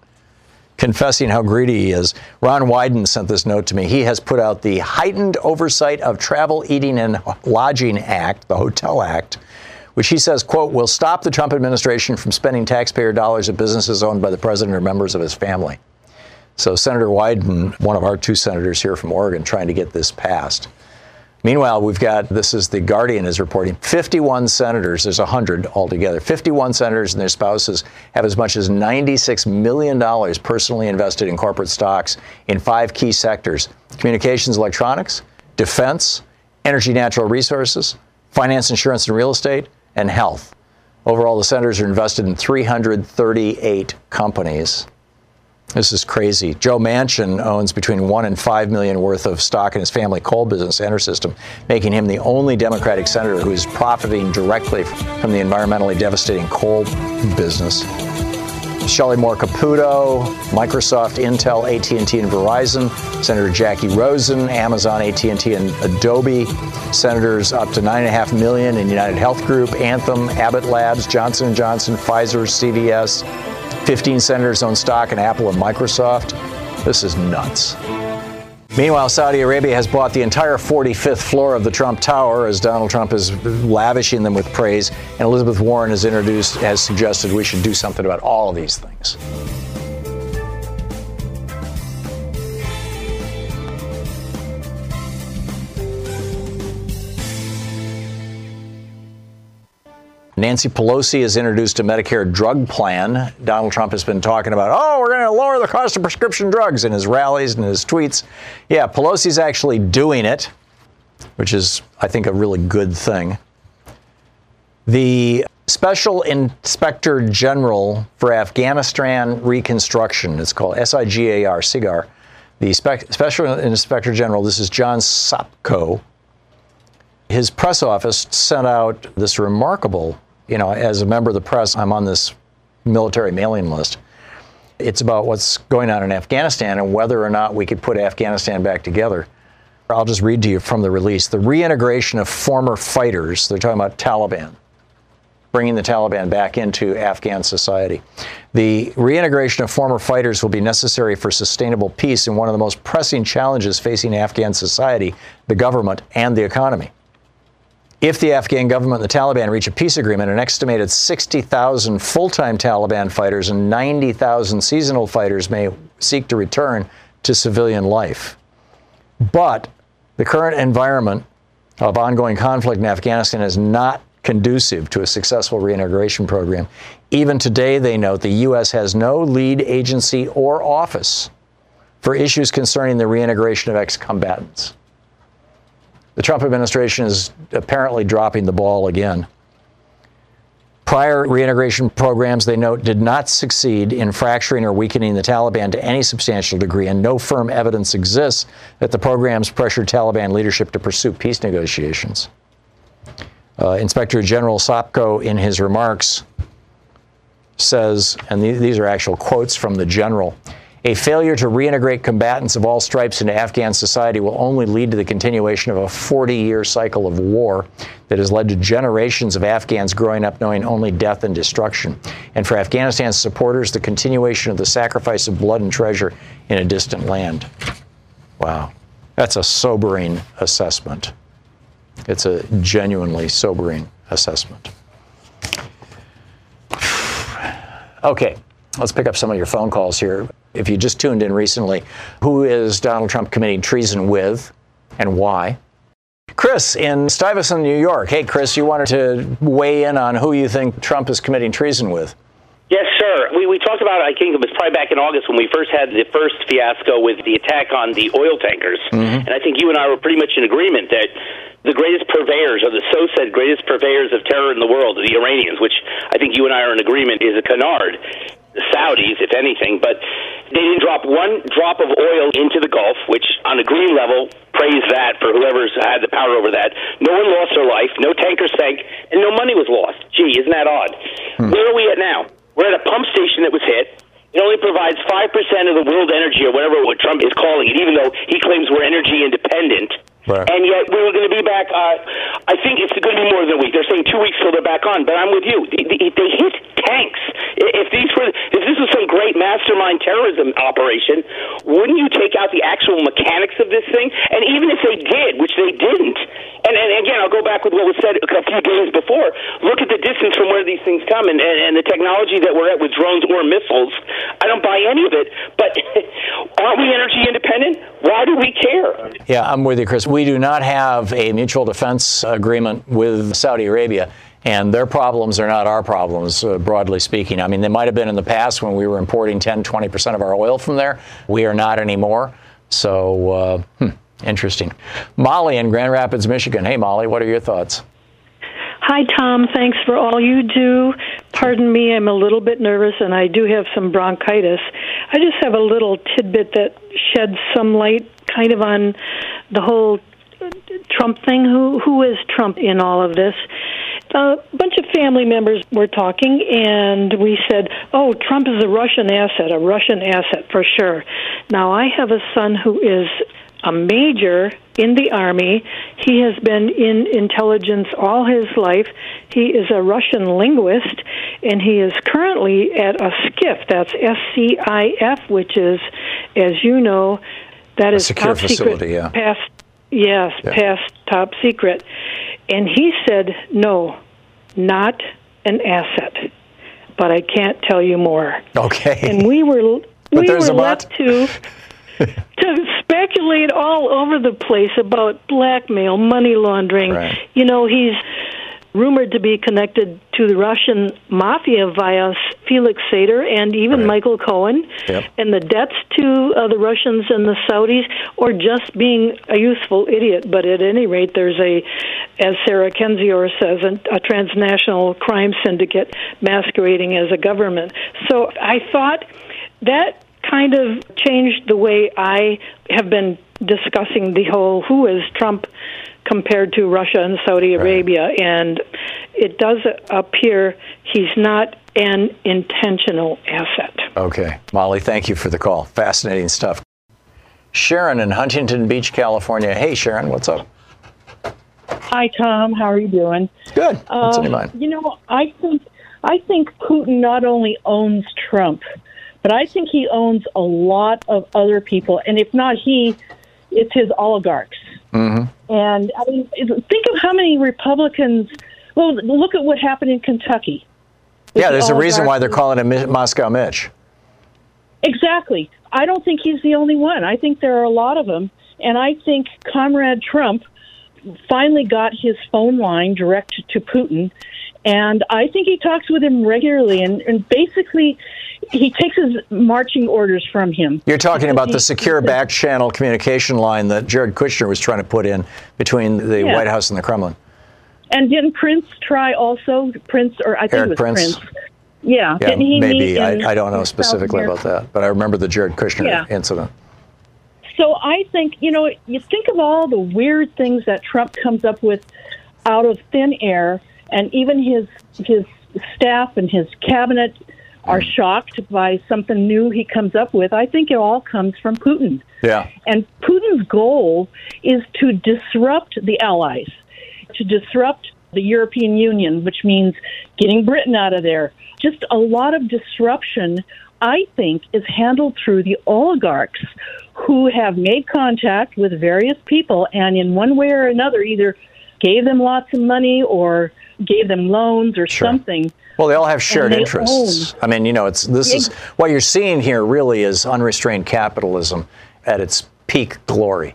confessing how greedy he is. Ron Wyden sent this note to me. He has put out the Heightened Oversight of Travel, Eating, and Lodging Act, the Hotel Act, which he says, quote, will stop the Trump administration from spending taxpayer dollars at businesses owned by the president or members of his family. So Senator Wyden, one of our two senators here from Oregon, trying to get this passed. Meanwhile, we've got, this is The Guardian is reporting, 51 senators, there's 100 altogether, 51 senators and their spouses have as much as $96 million personally invested in corporate stocks in five key sectors: communications, electronics, defense, energy, natural resources, finance, insurance, and real estate, and health. Overall, the senators are invested in 338 companies. This is crazy. Joe Manchin owns between $1 and $5 million worth of stock in his family coal business, EnerSystem, making him the only Democratic senator who is profiting directly from the environmentally devastating coal business. Shelley Moore Caputo, Microsoft, Intel, AT&T, and Verizon. Senator Jackie Rosen, Amazon, AT&T, and Adobe. Senators up to $9.5 million in United Health Group, Anthem, Abbott Labs, Johnson & Johnson, Pfizer, CVS. 15 senators own stock in Apple and Microsoft. This is nuts. Meanwhile, Saudi Arabia has bought the entire 45th floor of the Trump Tower as Donald Trump is lavishing them with praise, and Elizabeth Warren has suggested we should do something about all of these things. Nancy Pelosi has introduced a Medicare drug plan. Donald Trump has been talking about, we're going to lower the cost of prescription drugs in his rallies and his tweets. Yeah, Pelosi's actually doing it, which is, I think, a really good thing. The Special Inspector General for Afghanistan Reconstruction, it's called SIGAR, SIGAR. The Special Inspector General, this is John Sopko. His press office sent out this remarkable, as a member of the press, I'm on this military mailing list. It's about what's going on in Afghanistan and whether or not we could put Afghanistan back together. I'll just read to you from the release. The reintegration of former fighters, they're talking about Taliban, bringing the Taliban back into Afghan society. The reintegration of former fighters will be necessary for sustainable peace and one of the most pressing challenges facing Afghan society, the government, and the economy. If the Afghan government and the Taliban reach a peace agreement, an estimated 60,000 full-time Taliban fighters and 90,000 seasonal fighters may seek to return to civilian life. But the current environment of ongoing conflict in Afghanistan is not conducive to a successful reintegration program. Even today, they note, the U.S. has no lead agency or office for issues concerning the reintegration of ex-combatants. The Trump administration is apparently dropping the ball again. Prior reintegration programs, they note, did not succeed in fracturing or weakening the Taliban to any substantial degree, and no firm evidence exists that the programs pressured Taliban leadership to pursue peace negotiations. Inspector General Sopko, in his remarks, says, and these are actual quotes from the general, "A failure to reintegrate combatants of all stripes into Afghan society will only lead to the continuation of a 40-year cycle of war that has led to generations of Afghans growing up knowing only death and destruction. And for Afghanistan's supporters, the continuation of the sacrifice of blood and treasure in a distant land." Wow. That's a sobering assessment. It's a genuinely sobering assessment. Okay, let's pick up some of your phone calls here. If you just tuned in recently, who is Donald Trump committing treason with and why? Chris in Stuyvesant, New York. Hey, Chris, you wanted to weigh in on who you think Trump is committing treason with. Yes, sir. We talked about, I think it was probably back in August when we first had the first fiasco with the attack on the oil tankers. Mm-hmm. And I think you and I were pretty much in agreement that the greatest purveyors, or the so-said greatest purveyors of terror in the world, are the Iranians, which I think you and I are in agreement is a canard. The Saudis, if anything, but they didn't drop one drop of oil into the Gulf, which on a green level, praise that for whoever's had the power over that. No one lost their life, no tanker sank, and no money was lost. Gee, isn't that odd? Hmm. Where are we at now? We're at a pump station that was hit. It only provides 5% of the world energy, or whatever what Trump is calling it, even though he claims we're energy independent. Right. And yet we were going to be back, I think it's going to be more than a week. They're saying 2 weeks till they're back on, but I'm with you. They hit tanks. If this was some great mastermind terrorism operation, wouldn't you take out the actual mechanics of this thing? And even if they did, which they didn't, and again, I'll go back with what was said a few days before, look at the distance from where these things come and the technology that we're at with drones or missiles. I don't buy any of it, but aren't we energy independent? Why do we care? Yeah, I'm with you, Chris. We do not have a mutual defense agreement with Saudi Arabia, and their problems are not our problems, broadly speaking. I mean, they might have been in the past when we were importing 10-20% of our oil from there. We are not anymore. So, interesting. Molly in Grand Rapids, Michigan. Hey, Molly, what are your thoughts? Hi, Tom. Thanks for all you do. Pardon me, I'm a little bit nervous, and I do have some bronchitis. I just have a little tidbit that sheds some light kind of on the whole Trump thing. Who is Trump in all of this? A bunch of family members were talking, and we said, oh, Trump is a Russian asset for sure. Now, I have a son who is a major in the Army. He has been in intelligence all his life. He is a Russian linguist, and he is currently at a SCIF. That's SCIF, which is, as you know, that is secure facility, yeah. Past top secret. And he said, no, not an asset. But I can't tell you more. Okay. And we were left to speculate all over the place about blackmail, money laundering. Right. You know, he's rumored to be connected to the Russian mafia via Felix Sater and even Michael Cohen, and the debts to the Russians and the Saudis, or just being a useful idiot. But at any rate, there's as Sarah Kendzior says, a transnational crime syndicate masquerading as a government. So I thought that kind of changed the way I have been discussing the whole who is Trump compared to Russia and Saudi Arabia. Right. And it does appear he's not an intentional asset. Okay. Molly, thank you for the call. Fascinating stuff. Sharon in Huntington Beach, California. Hey, Sharon, what's up? Hi, Tom. How are you doing? Good. What's on your mind? You know, I think Putin not only owns Trump, but I think he owns a lot of other people. And if not he, it's his oligarchs. Mm-hmm. And I mean, think of how many Republicans. Well, look at what happened in Kentucky. Yeah, there's a reason why they're calling him Moscow Mitch. Exactly. I don't think he's the only one. I think there are a lot of them. And I think Comrade Trump finally got his phone line direct to Putin. And I think he talks with him regularly. And basically, he takes his marching orders from him. You're talking about the secure back channel communication line that Jared Kushner was trying to put in between the White House and the Kremlin. And didn't Prince try also? I think it was Prince. Yeah. Didn't he maybe. I don't know specifically about that, but I remember the Jared Kushner incident. So I think, you know, you think of all the weird things that Trump comes up with out of thin air, and even his staff and his cabinet are shocked by something new he comes up with. I think it all comes from Putin. Yeah. And Putin's goal is to disrupt the allies, to disrupt the European Union, which means getting Britain out of there. Just a lot of disruption, I think, is handled through the oligarchs who have made contact with various people and in one way or another either gave them lots of money or gave them loans or something. Well, they all have shared interests. I mean, you know, this is what you're seeing here really is unrestrained capitalism at its peak glory.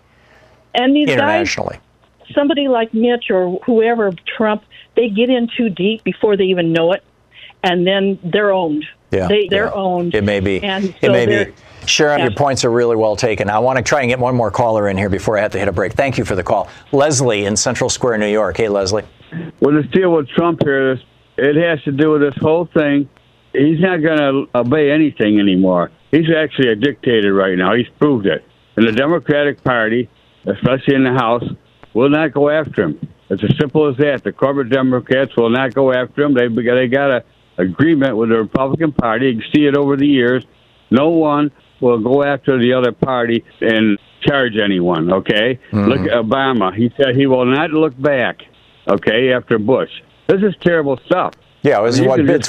And these internationally, guys, somebody like Mitch or whoever, Trump, they get in too deep before they even know it, and then they're owned. Yeah, they're owned. It may be. And so it may be. Sharon, your points are really well taken. I want to try and get one more caller in here before I have to hit a break. Thank you for the call. Leslie in Central Square, New York. Hey, Leslie. Well, this deal with Trump here, it has to do with this whole thing. He's not going to obey anything anymore. He's actually a dictator right now. He's proved it. And the Democratic Party, especially in the House, will not go after him. It's as simple as that. The corporate Democrats will not go after him. They got an agreement with the Republican Party. You can see it over the years. No one will go after the other party and charge anyone, okay? Mm-hmm. Look at Obama. He said he will not look back, okay, after Bush. This is terrible stuff. Yeah, it's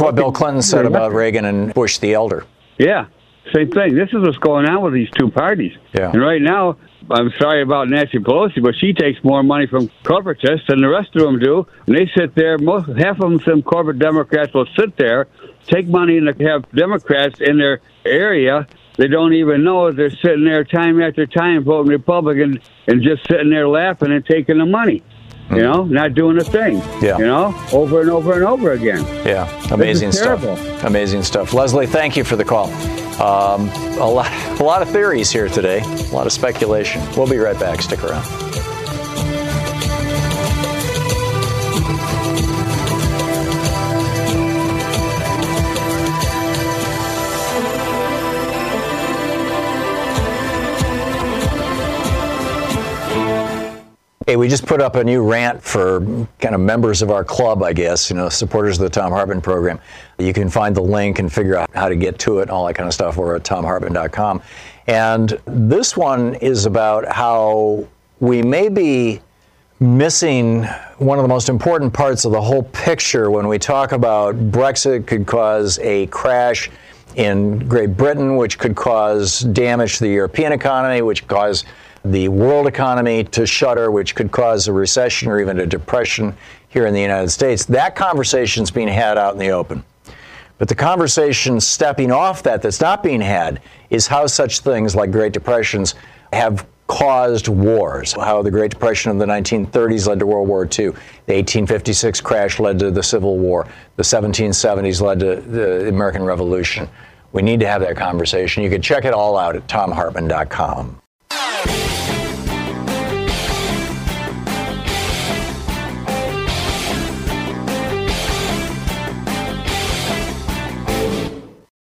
what Bill Clinton said about Reagan and Bush the elder. Yeah, same thing. This is what's going on with these two parties. Yeah. And right now, I'm sorry about Nancy Pelosi, but she takes more money from corporatists than the rest of them do. And they sit there, half of them, some corporate Democrats will sit there, take money, and have Democrats in their area. They don't even know they're sitting there time after time voting Republican and just sitting there laughing and taking the money. You know, not doing a thing, you know, over and over and over again. Yeah, amazing stuff. Amazing stuff. Leslie, thank you for the call. A lot of theories here today, a lot of speculation. We'll be right back. Stick around. Hey, we just put up a new rant for kind of members of our club, I guess, you know, supporters of the Thom Hartmann Program. You can find the link and figure out how to get to it and all that kind of stuff over at ThomHartmann.com. And this one is about how we may be missing one of the most important parts of the whole picture when we talk about Brexit could cause a crash in Great Britain, which could cause damage to the European economy, which cause the world economy to shudder, which could cause a recession or even a depression here in the United States. That conversation's being had out in the open. But the conversation stepping off that's not being had is how such things like Great Depressions have caused wars, how the Great Depression of the 1930s led to World War II, the 1856 crash led to the Civil War, the 1770s led to the American Revolution. We need to have that conversation. You can check it all out at ThomHartmann.com.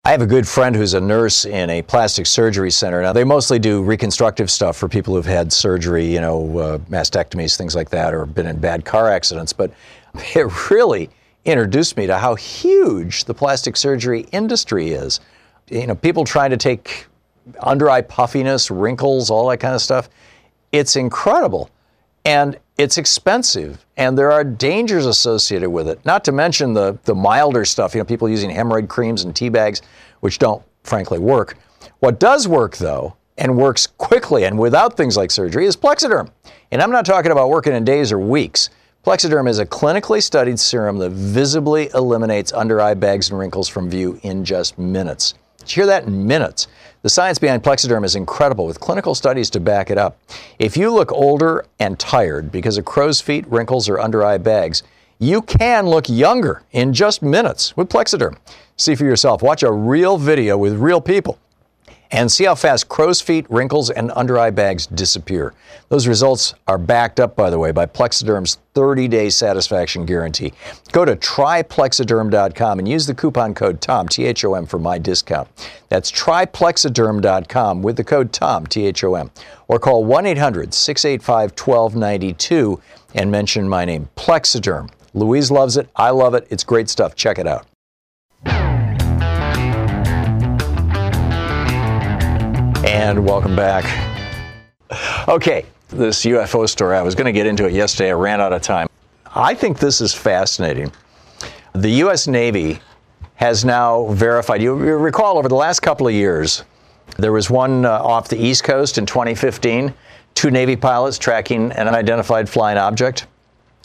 I have a good friend who's a nurse in a plastic surgery center. Now, they mostly do reconstructive stuff for people who've had surgery, you know, mastectomies, things like that, or been in bad car accidents. But it really introduced me to how huge the plastic surgery industry is. You know, people trying to take under-eye puffiness, wrinkles, all that kind of stuff. It's incredible. And it's expensive, and there are dangers associated with it, not to mention the milder stuff, you know, people using hemorrhoid creams and tea bags, which don't, frankly, work. What does work, though, and works quickly and without things like surgery, is Plexiderm. And I'm not talking about working in days or weeks. Plexiderm is a clinically studied serum that visibly eliminates under-eye bags and wrinkles from view in just minutes. Did you hear that? In minutes. The science behind Plexiderm is incredible, with clinical studies to back it up. If you look older and tired because of crow's feet, wrinkles, or under-eye bags, you can look younger in just minutes with Plexiderm. See for yourself. Watch a real video with real people and see how fast crow's feet, wrinkles, and under-eye bags disappear. Those results are backed up, by the way, by Plexiderm's 30-day satisfaction guarantee. Go to tryplexiderm.com and use the coupon code TOM, T-H-O-M, for my discount. That's tryplexiderm.com with the code TOM, T-H-O-M. Or call 1-800-685-1292 and mention my name, Plexiderm. Louise loves it. I love it. It's great stuff. Check it out. And welcome back. Okay, this UFO story, I was going to get into it yesterday. I ran out of time. I think this is fascinating. The U.S. Navy has now verified, you recall over the last couple of years, there was one off the East Coast in 2015, two Navy pilots tracking an unidentified flying object.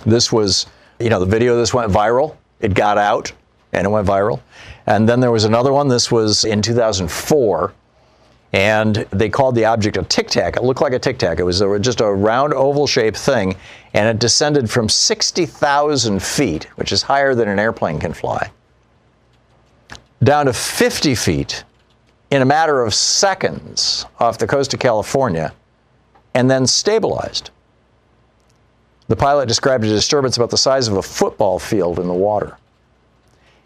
This was, you know, the video of this went viral. It got out and it went viral. And then there was another one. This was in 2004. And they called the object a Tic Tac. It looked like a Tic Tac. It was just a round oval-shaped thing, and it descended from 60,000 feet, which is higher than an airplane can fly, down to 50 feet in a matter of seconds off the coast of California, and then stabilized. The pilot described a disturbance about the size of a football field in the water.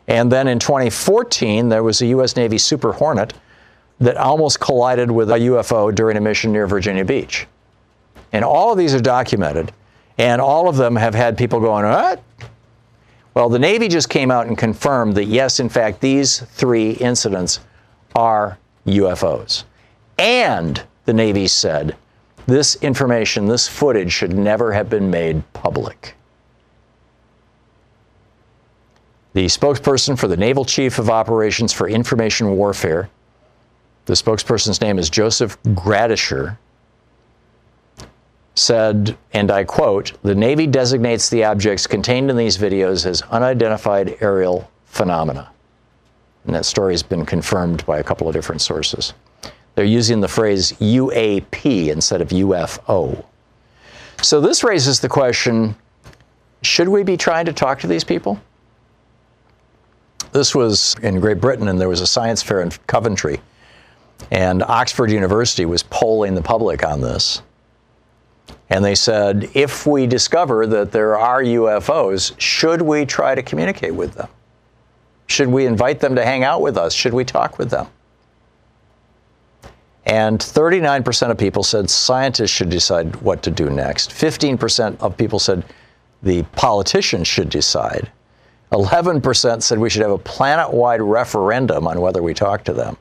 And then in 2014, there was a U.S. Navy Super Hornet that almost collided with a UFO during a mission near Virginia Beach. And all of these are documented, and all of them have had people going, what? Well, the Navy just came out and confirmed that, yes, in fact, these three incidents are UFOs. And the Navy said, this information, this footage should never have been made public. The spokesperson for the Naval Chief of Operations for Information Warfare, the spokesperson's name is Joseph Gradisher, said, and I quote, "The Navy designates the objects contained in these videos as unidentified aerial phenomena." And that story has been confirmed by a couple of different sources. They're using the phrase UAP instead of UFO. So this raises the question, should we be trying to talk to these people? This was in Great Britain, and there was a science fair in Coventry. And Oxford University was polling the public on this. And they said, if we discover that there are UFOs, should we try to communicate with them? Should we invite them to hang out with us? Should we talk with them? And 39% of people said scientists should decide what to do next. 15% of people said the politicians should decide. 11% said we should have a planet-wide referendum on whether we talk to them.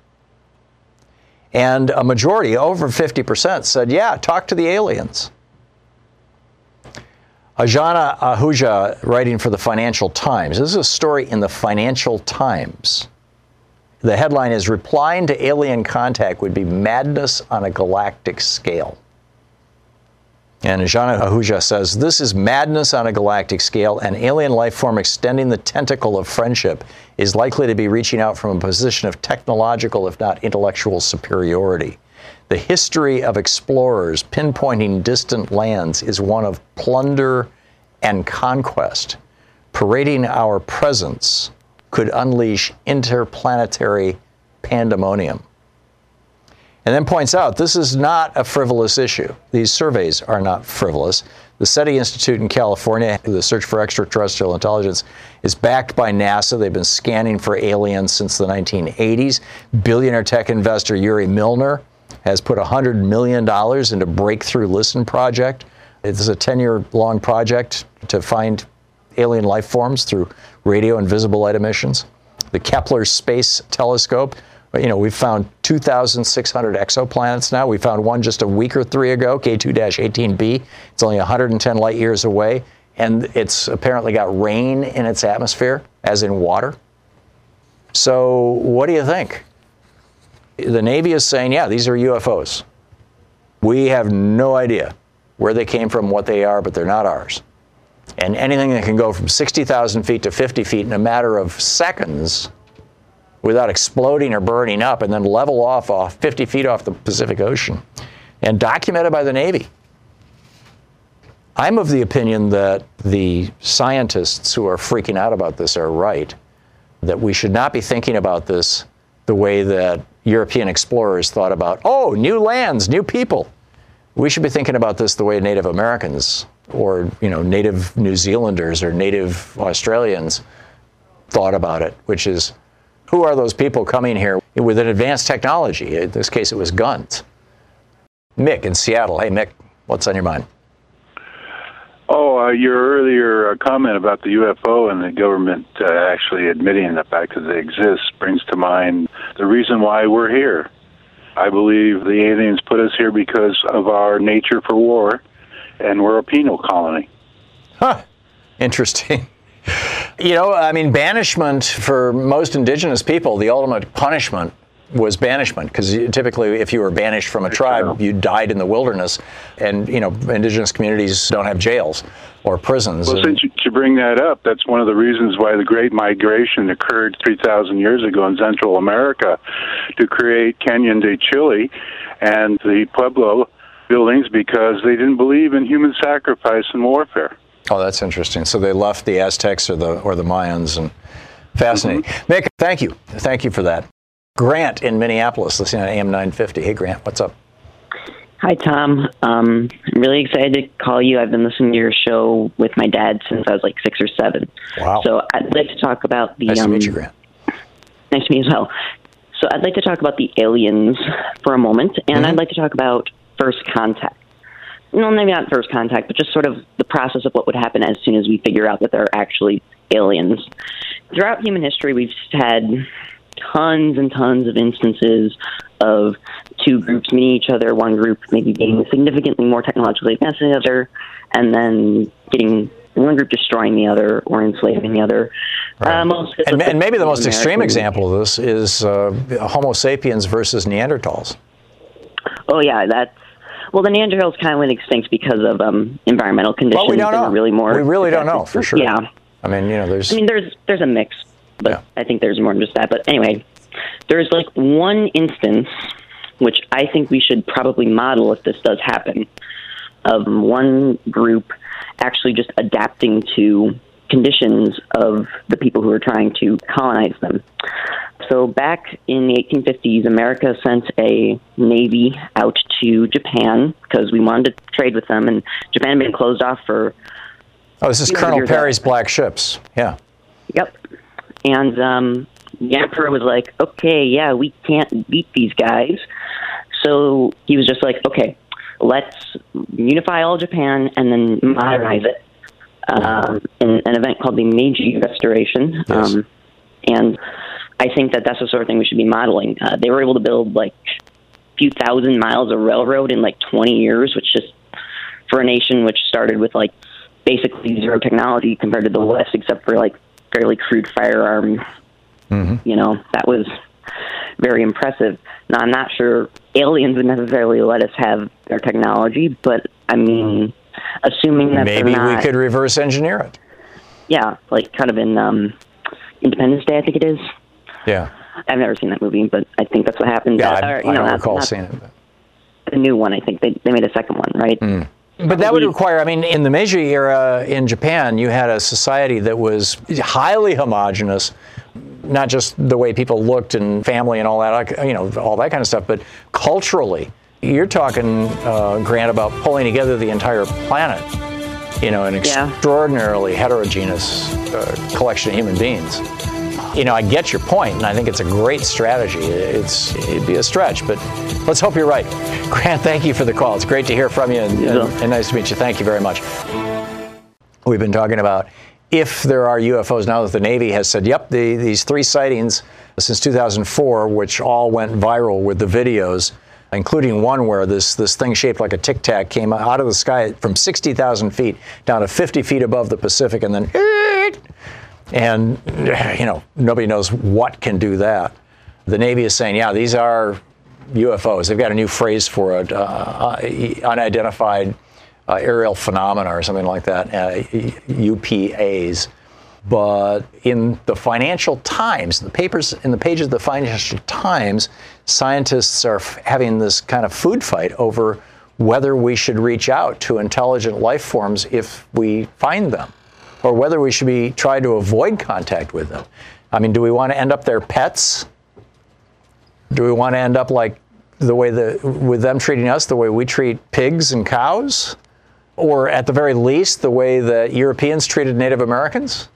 And a majority, over 50%, said, yeah, talk to the aliens. Ajana Ahuja, writing for the Financial Times. This is a story in the Financial Times. The headline is, Replying to Alien Contact Would Be Madness on a Galactic Scale. And Ajana Ahuja says, this is madness on a galactic scale. An alien life form extending the tentacle of friendship is likely to be reaching out from a position of technological, if not intellectual, superiority. The history of explorers pinpointing distant lands is one of plunder and conquest. Parading our presence could unleash interplanetary pandemonium. And then points out this is not a frivolous issue. These surveys are not frivolous. The SETI Institute in California, the search for extraterrestrial intelligence, is backed by NASA. They've been scanning for aliens since the 1980s. Billionaire tech investor Yuri Milner has put $100 million into Breakthrough Listen project. It's a 10-year-long project to find alien life forms through radio and visible light emissions. The Kepler Space Telescope, we've found 2,600 exoplanets now. We found one just a week or three ago, K2-18b. It's only 110 light years away, and it's apparently got rain in its atmosphere, as in water. So what do you think? The Navy is saying, yeah, these are UFOs. We have no idea where they came from, what they are, but they're not ours. And anything that can go from 60,000 feet to 50 feet in a matter of seconds without exploding or burning up, and then level off 50 feet off the Pacific Ocean, and documented by the Navy. I'm of the opinion that the scientists who are freaking out about this are right, that we should not be thinking about this the way that European explorers thought about, oh, new lands, new people. We should be thinking about this the way Native Americans or, Native New Zealanders or Native Australians thought about it, which is, who are those people coming here with an advanced technology? In this case, it was guns. Mick in Seattle. Hey, Mick, what's on your mind? Oh, your earlier comment about the UFO and the government actually admitting the fact that they exist brings to mind the reason why we're here. I believe the aliens put us here because of our nature for war, and we're a penal colony. Huh. Interesting. Banishment for most indigenous people, the ultimate punishment was banishment, because typically if you were banished from a tribe, you died in the wilderness. And, indigenous communities don't have jails or prisons. Well, since you bring that up, that's one of the reasons why the Great Migration occurred 3,000 years ago in Central America to create Canyon de Chile and the Pueblo buildings, because they didn't believe in human sacrifice and warfare. Oh, that's interesting. So they left the Aztecs or the Mayans, and fascinating. Mm-hmm. Mick, thank you. Thank you for that. Grant in Minneapolis, listening on AM 950. Hey, Grant, what's up? Hi, Tom. I'm really excited to call you. I've been listening to your show with my dad since I was like 6 or 7. Wow. So I'd like to talk about the... Nice to meet you, Grant. Nice to meet you as well. So I'd like to talk about the aliens for a moment, and mm-hmm. I'd like to talk about first contact. No, maybe not first contact, but just sort of the process of what would happen as soon as we figure out that there are actually aliens. Throughout human history, we've had tons and tons of instances of two groups meeting each other, one group maybe being significantly more technologically advanced than the other, and then getting one group destroying the other or enslaving the other. Right. And maybe the most extreme example of this is Homo sapiens versus Neanderthals. Oh, yeah, that's... Well, the Neanderthals kind of went extinct because of environmental conditions. Well, we don't know. We really don't know for sure. Yeah. There's a mix, but yeah. I think there's more than just that. But anyway, there's like one instance which I think we should probably model if this does happen, of one group actually just adapting to conditions of the people who are trying to colonize them. So back in the 1850s, America sent a navy out to Japan because we wanted to trade with them, and Japan had been closed off for... Oh, this is Colonel Perry's Black Ships. Yeah. Yep. And the emperor was like, okay, yeah, we can't beat these guys. so he was just like, okay, let's unify all Japan and then modernize it in an event called the Meiji Restoration. Yes. And I think that that's the sort of thing we should be modeling. They were able to build like a few thousand miles of railroad in like 20 years, which just for a nation which started with like basically zero technology compared to the West, except for like fairly crude firearms. Mm-hmm. You know, that was very impressive. Now, I'm not sure aliens would necessarily let us have their technology, but I mean, assuming that maybe we could reverse engineer it. Yeah, like kind of in Independence Day, I think it is. Yeah, I've never seen that movie, but I think that's what happened. Yeah, I don't recall seeing it. The new one, I think they made a second one, right? Mm. But that would require, I mean, in the Meiji era in Japan, you had a society that was highly homogenous, not just the way people looked and family and all that, you know, all that kind of stuff, but culturally. You're talking, Grant, about pulling together the entire planet, you know, an extraordinarily heterogeneous collection of human beings. You know, I get your point, and I think it's a great strategy. It'd be a stretch, but let's hope you're right. Grant, thank you for the call. It's great to hear from you, and nice to meet you. Thank you very much. We've been talking about if there are UFOs now that the Navy has said, yep, these three sightings since 2004, which all went viral with the videos, including one where this thing shaped like a Tic Tac came out of the sky from 60,000 feet down to 50 feet above the Pacific, and then... And, you know, nobody knows what can do that. The Navy is saying, yeah, these are UFOs. They've got a new phrase for it, unidentified aerial phenomena or something like that, UPAs. But in the Financial Times, the papers in the pages of the Financial Times, scientists are having this kind of food fight over whether we should reach out to intelligent life forms if we find them, or whether we should be trying to avoid contact with them. I mean, do we want to end up their pets? Do we want to end up like the way with them treating us, the way we treat pigs and cows? Or at the very least, the way that Europeans treated Native Americans?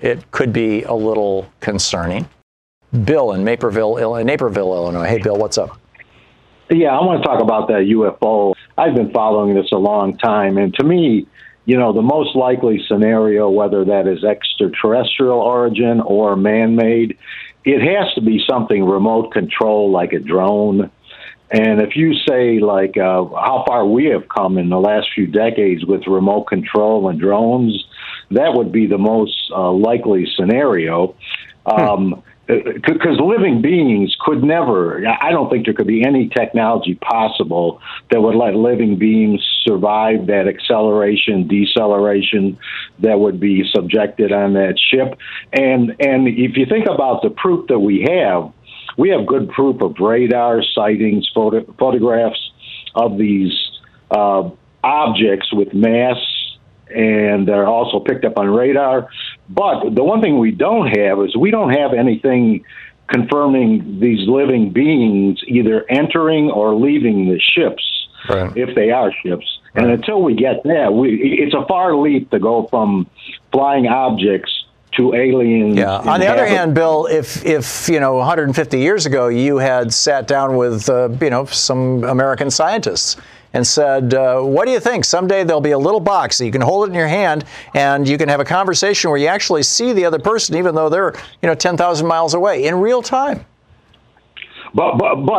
It could be a little concerning. Bill in Naperville, Illinois. Hey, Bill, what's up? Yeah, I want to talk about that UFO. I've been following this a long time, and to me, you know, the most likely scenario, whether that is extraterrestrial origin or man-made, it has to be something remote control like a drone. And if you say, like, how far we have come in the last few decades with remote control and drones, that would be the most likely scenario. Because living beings could never, I don't think there could be any technology possible that would let living beings survive that acceleration, deceleration that would be subjected on that ship. And if you think about the proof that we have good proof of radar sightings, photographs of these objects with mass, and they're also picked up on radar. But the one thing we don't have is we don't have anything confirming these living beings either entering or leaving the ships, right, if they are ships. Right. And until we get that, it's a far leap to go from flying objects to aliens. Yeah. On the other hand, Bill, if you know, 150 years ago, you had sat down with you know, some American scientists and said, what do you think? Someday there'll be a little box that you can hold it in your hand and you can have a conversation where you actually see the other person, even though they're, you know, 10,000 miles away in real time. But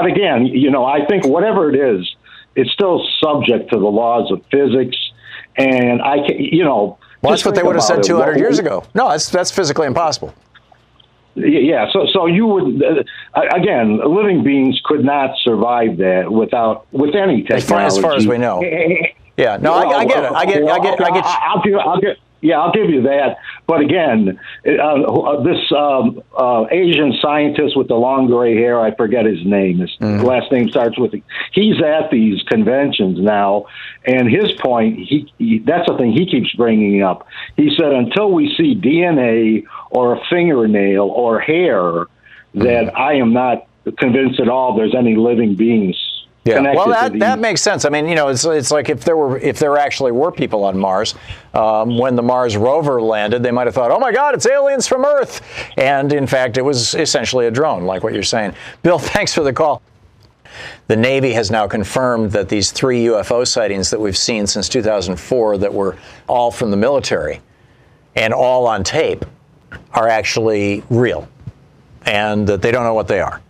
again, you know, I think whatever it is, it's still subject to the laws of physics. And I can, you know, well, that's what they would have said 200 years ago. No, that's physically impossible. Yeah, so you would, again, living beings could not survive that with any technology. As far as we know. Yeah, no, well, I get it. I get. I'll give you that. But again, this Asian scientist with the long gray hair, I forget his name. His last name starts with, he's at these conventions now. And his point, that's the thing he keeps bringing up. He said, until we see DNA or a fingernail or hair, that I am not convinced at all there's any living beings. Yeah, well, that makes sense. I mean, you know, it's like if there actually were people on Mars, when the Mars rover landed, they might have thought, oh my God, it's aliens from Earth, and in fact, it was essentially a drone, like what you're saying, Bill. Thanks for the call. The Navy has now confirmed that these 3 UFO sightings that we've seen since 2004 that were all from the military and all on tape are actually real, and that they don't know what they are.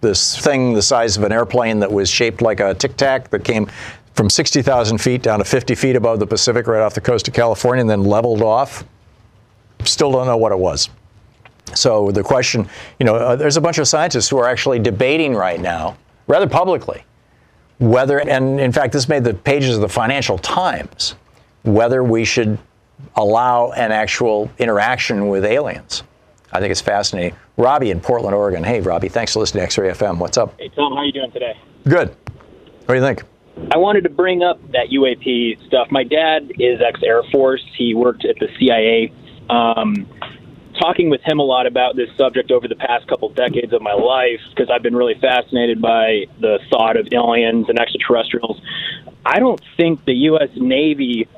This thing the size of an airplane that was shaped like a Tic Tac that came from 60,000 feet down to 50 feet above the Pacific right off the coast of California and then leveled off. Still don't know what it was. So the question, there's a bunch of scientists who are actually debating right now, rather publicly, whether, and in fact, this made the pages of the Financial Times, whether we should allow an actual interaction with aliens. I think it's fascinating. Robbie in Portland, Oregon. Hey, Robbie, thanks for listening to X-Ray FM. What's up? Hey, Tom, how are you doing today? Good. What do you think? I wanted to bring up that UAP stuff. My dad is ex-Air Force. He worked at the CIA. Talking with him a lot about this subject over the past couple decades of my life, because I've been really fascinated by the thought of aliens and extraterrestrials. I don't think the U.S. Navy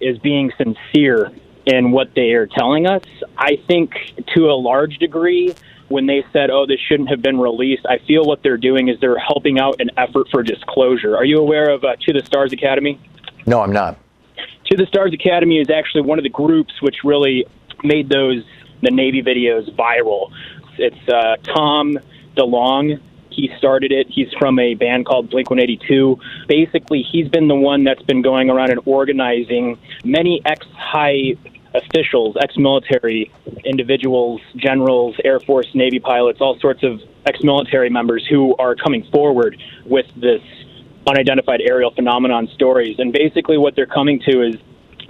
is being sincere in what they are telling us. I think to a large degree, when they said, oh, this shouldn't have been released, I feel what they're doing is they're helping out an effort for disclosure. Are you aware of To the Stars Academy? No, I'm not. To the Stars Academy is actually one of the groups which really made the Navy videos viral. It's Tom DeLonge. He started it. He's from a band called Blink-182. Basically, he's been the one that's been going around and organizing many ex-high officials, ex-military individuals, generals, Air Force, Navy pilots, all sorts of ex-military members who are coming forward with this unidentified aerial phenomenon stories. And basically what they're coming to is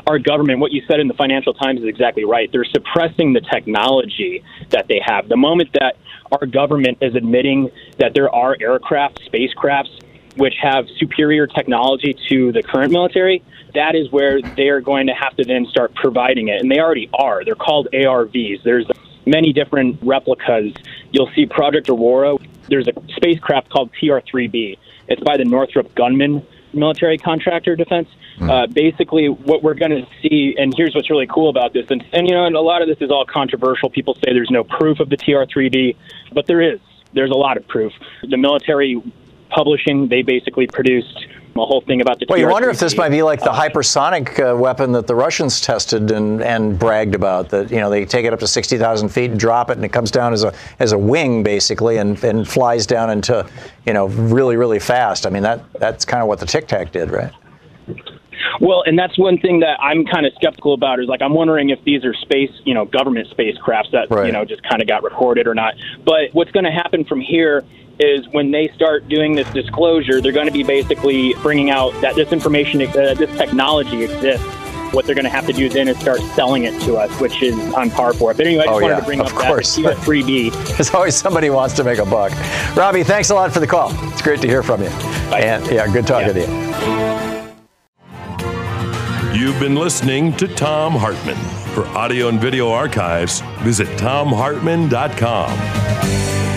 our government, what you said in the Financial Times is exactly right. They're suppressing the technology that they have. The moment that our government is admitting that there are aircraft, spacecrafts, which have superior technology to the current military, that is where they're going to have to then start providing it. And they already are. They're called ARVs. There's many different replicas. You'll see Project Aurora. There's a spacecraft called TR-3B. It's by the Northrop Grumman military contractor defense. Basically, what we're going to see, and here's what's really cool about this, and a lot of this is all controversial. People say there's no proof of the TR-3B, but there is. There's a lot of proof. The military publishing, they basically produced a whole thing about the TR-3B. Well, you wonder if this might be like the hypersonic weapon that the Russians tested and bragged about, that, they take it up to 60,000 feet and drop it, and it comes down as a wing, basically, and flies down into, really, really fast. I mean, that's kind of what the Tic Tac did, right? Well, and that's one thing that I'm kind of skeptical about is, I'm wondering if these are space, government spacecrafts that, right, just kind of got recorded or not. But what's going to happen from here is when they start doing this disclosure, they're going to be basically bringing out that this information, this technology exists. What they're going to have to do then is start selling it to us, which is on par for it. But anyway, I just wanted to bring up that TR-3B. There's always somebody who wants to make a buck. Robbie, thanks a lot for the call. It's great to hear from you. Bye. And good talking to you. You've been listening to Thom Hartmann. For audio and video archives, visit ThomHartmann.com.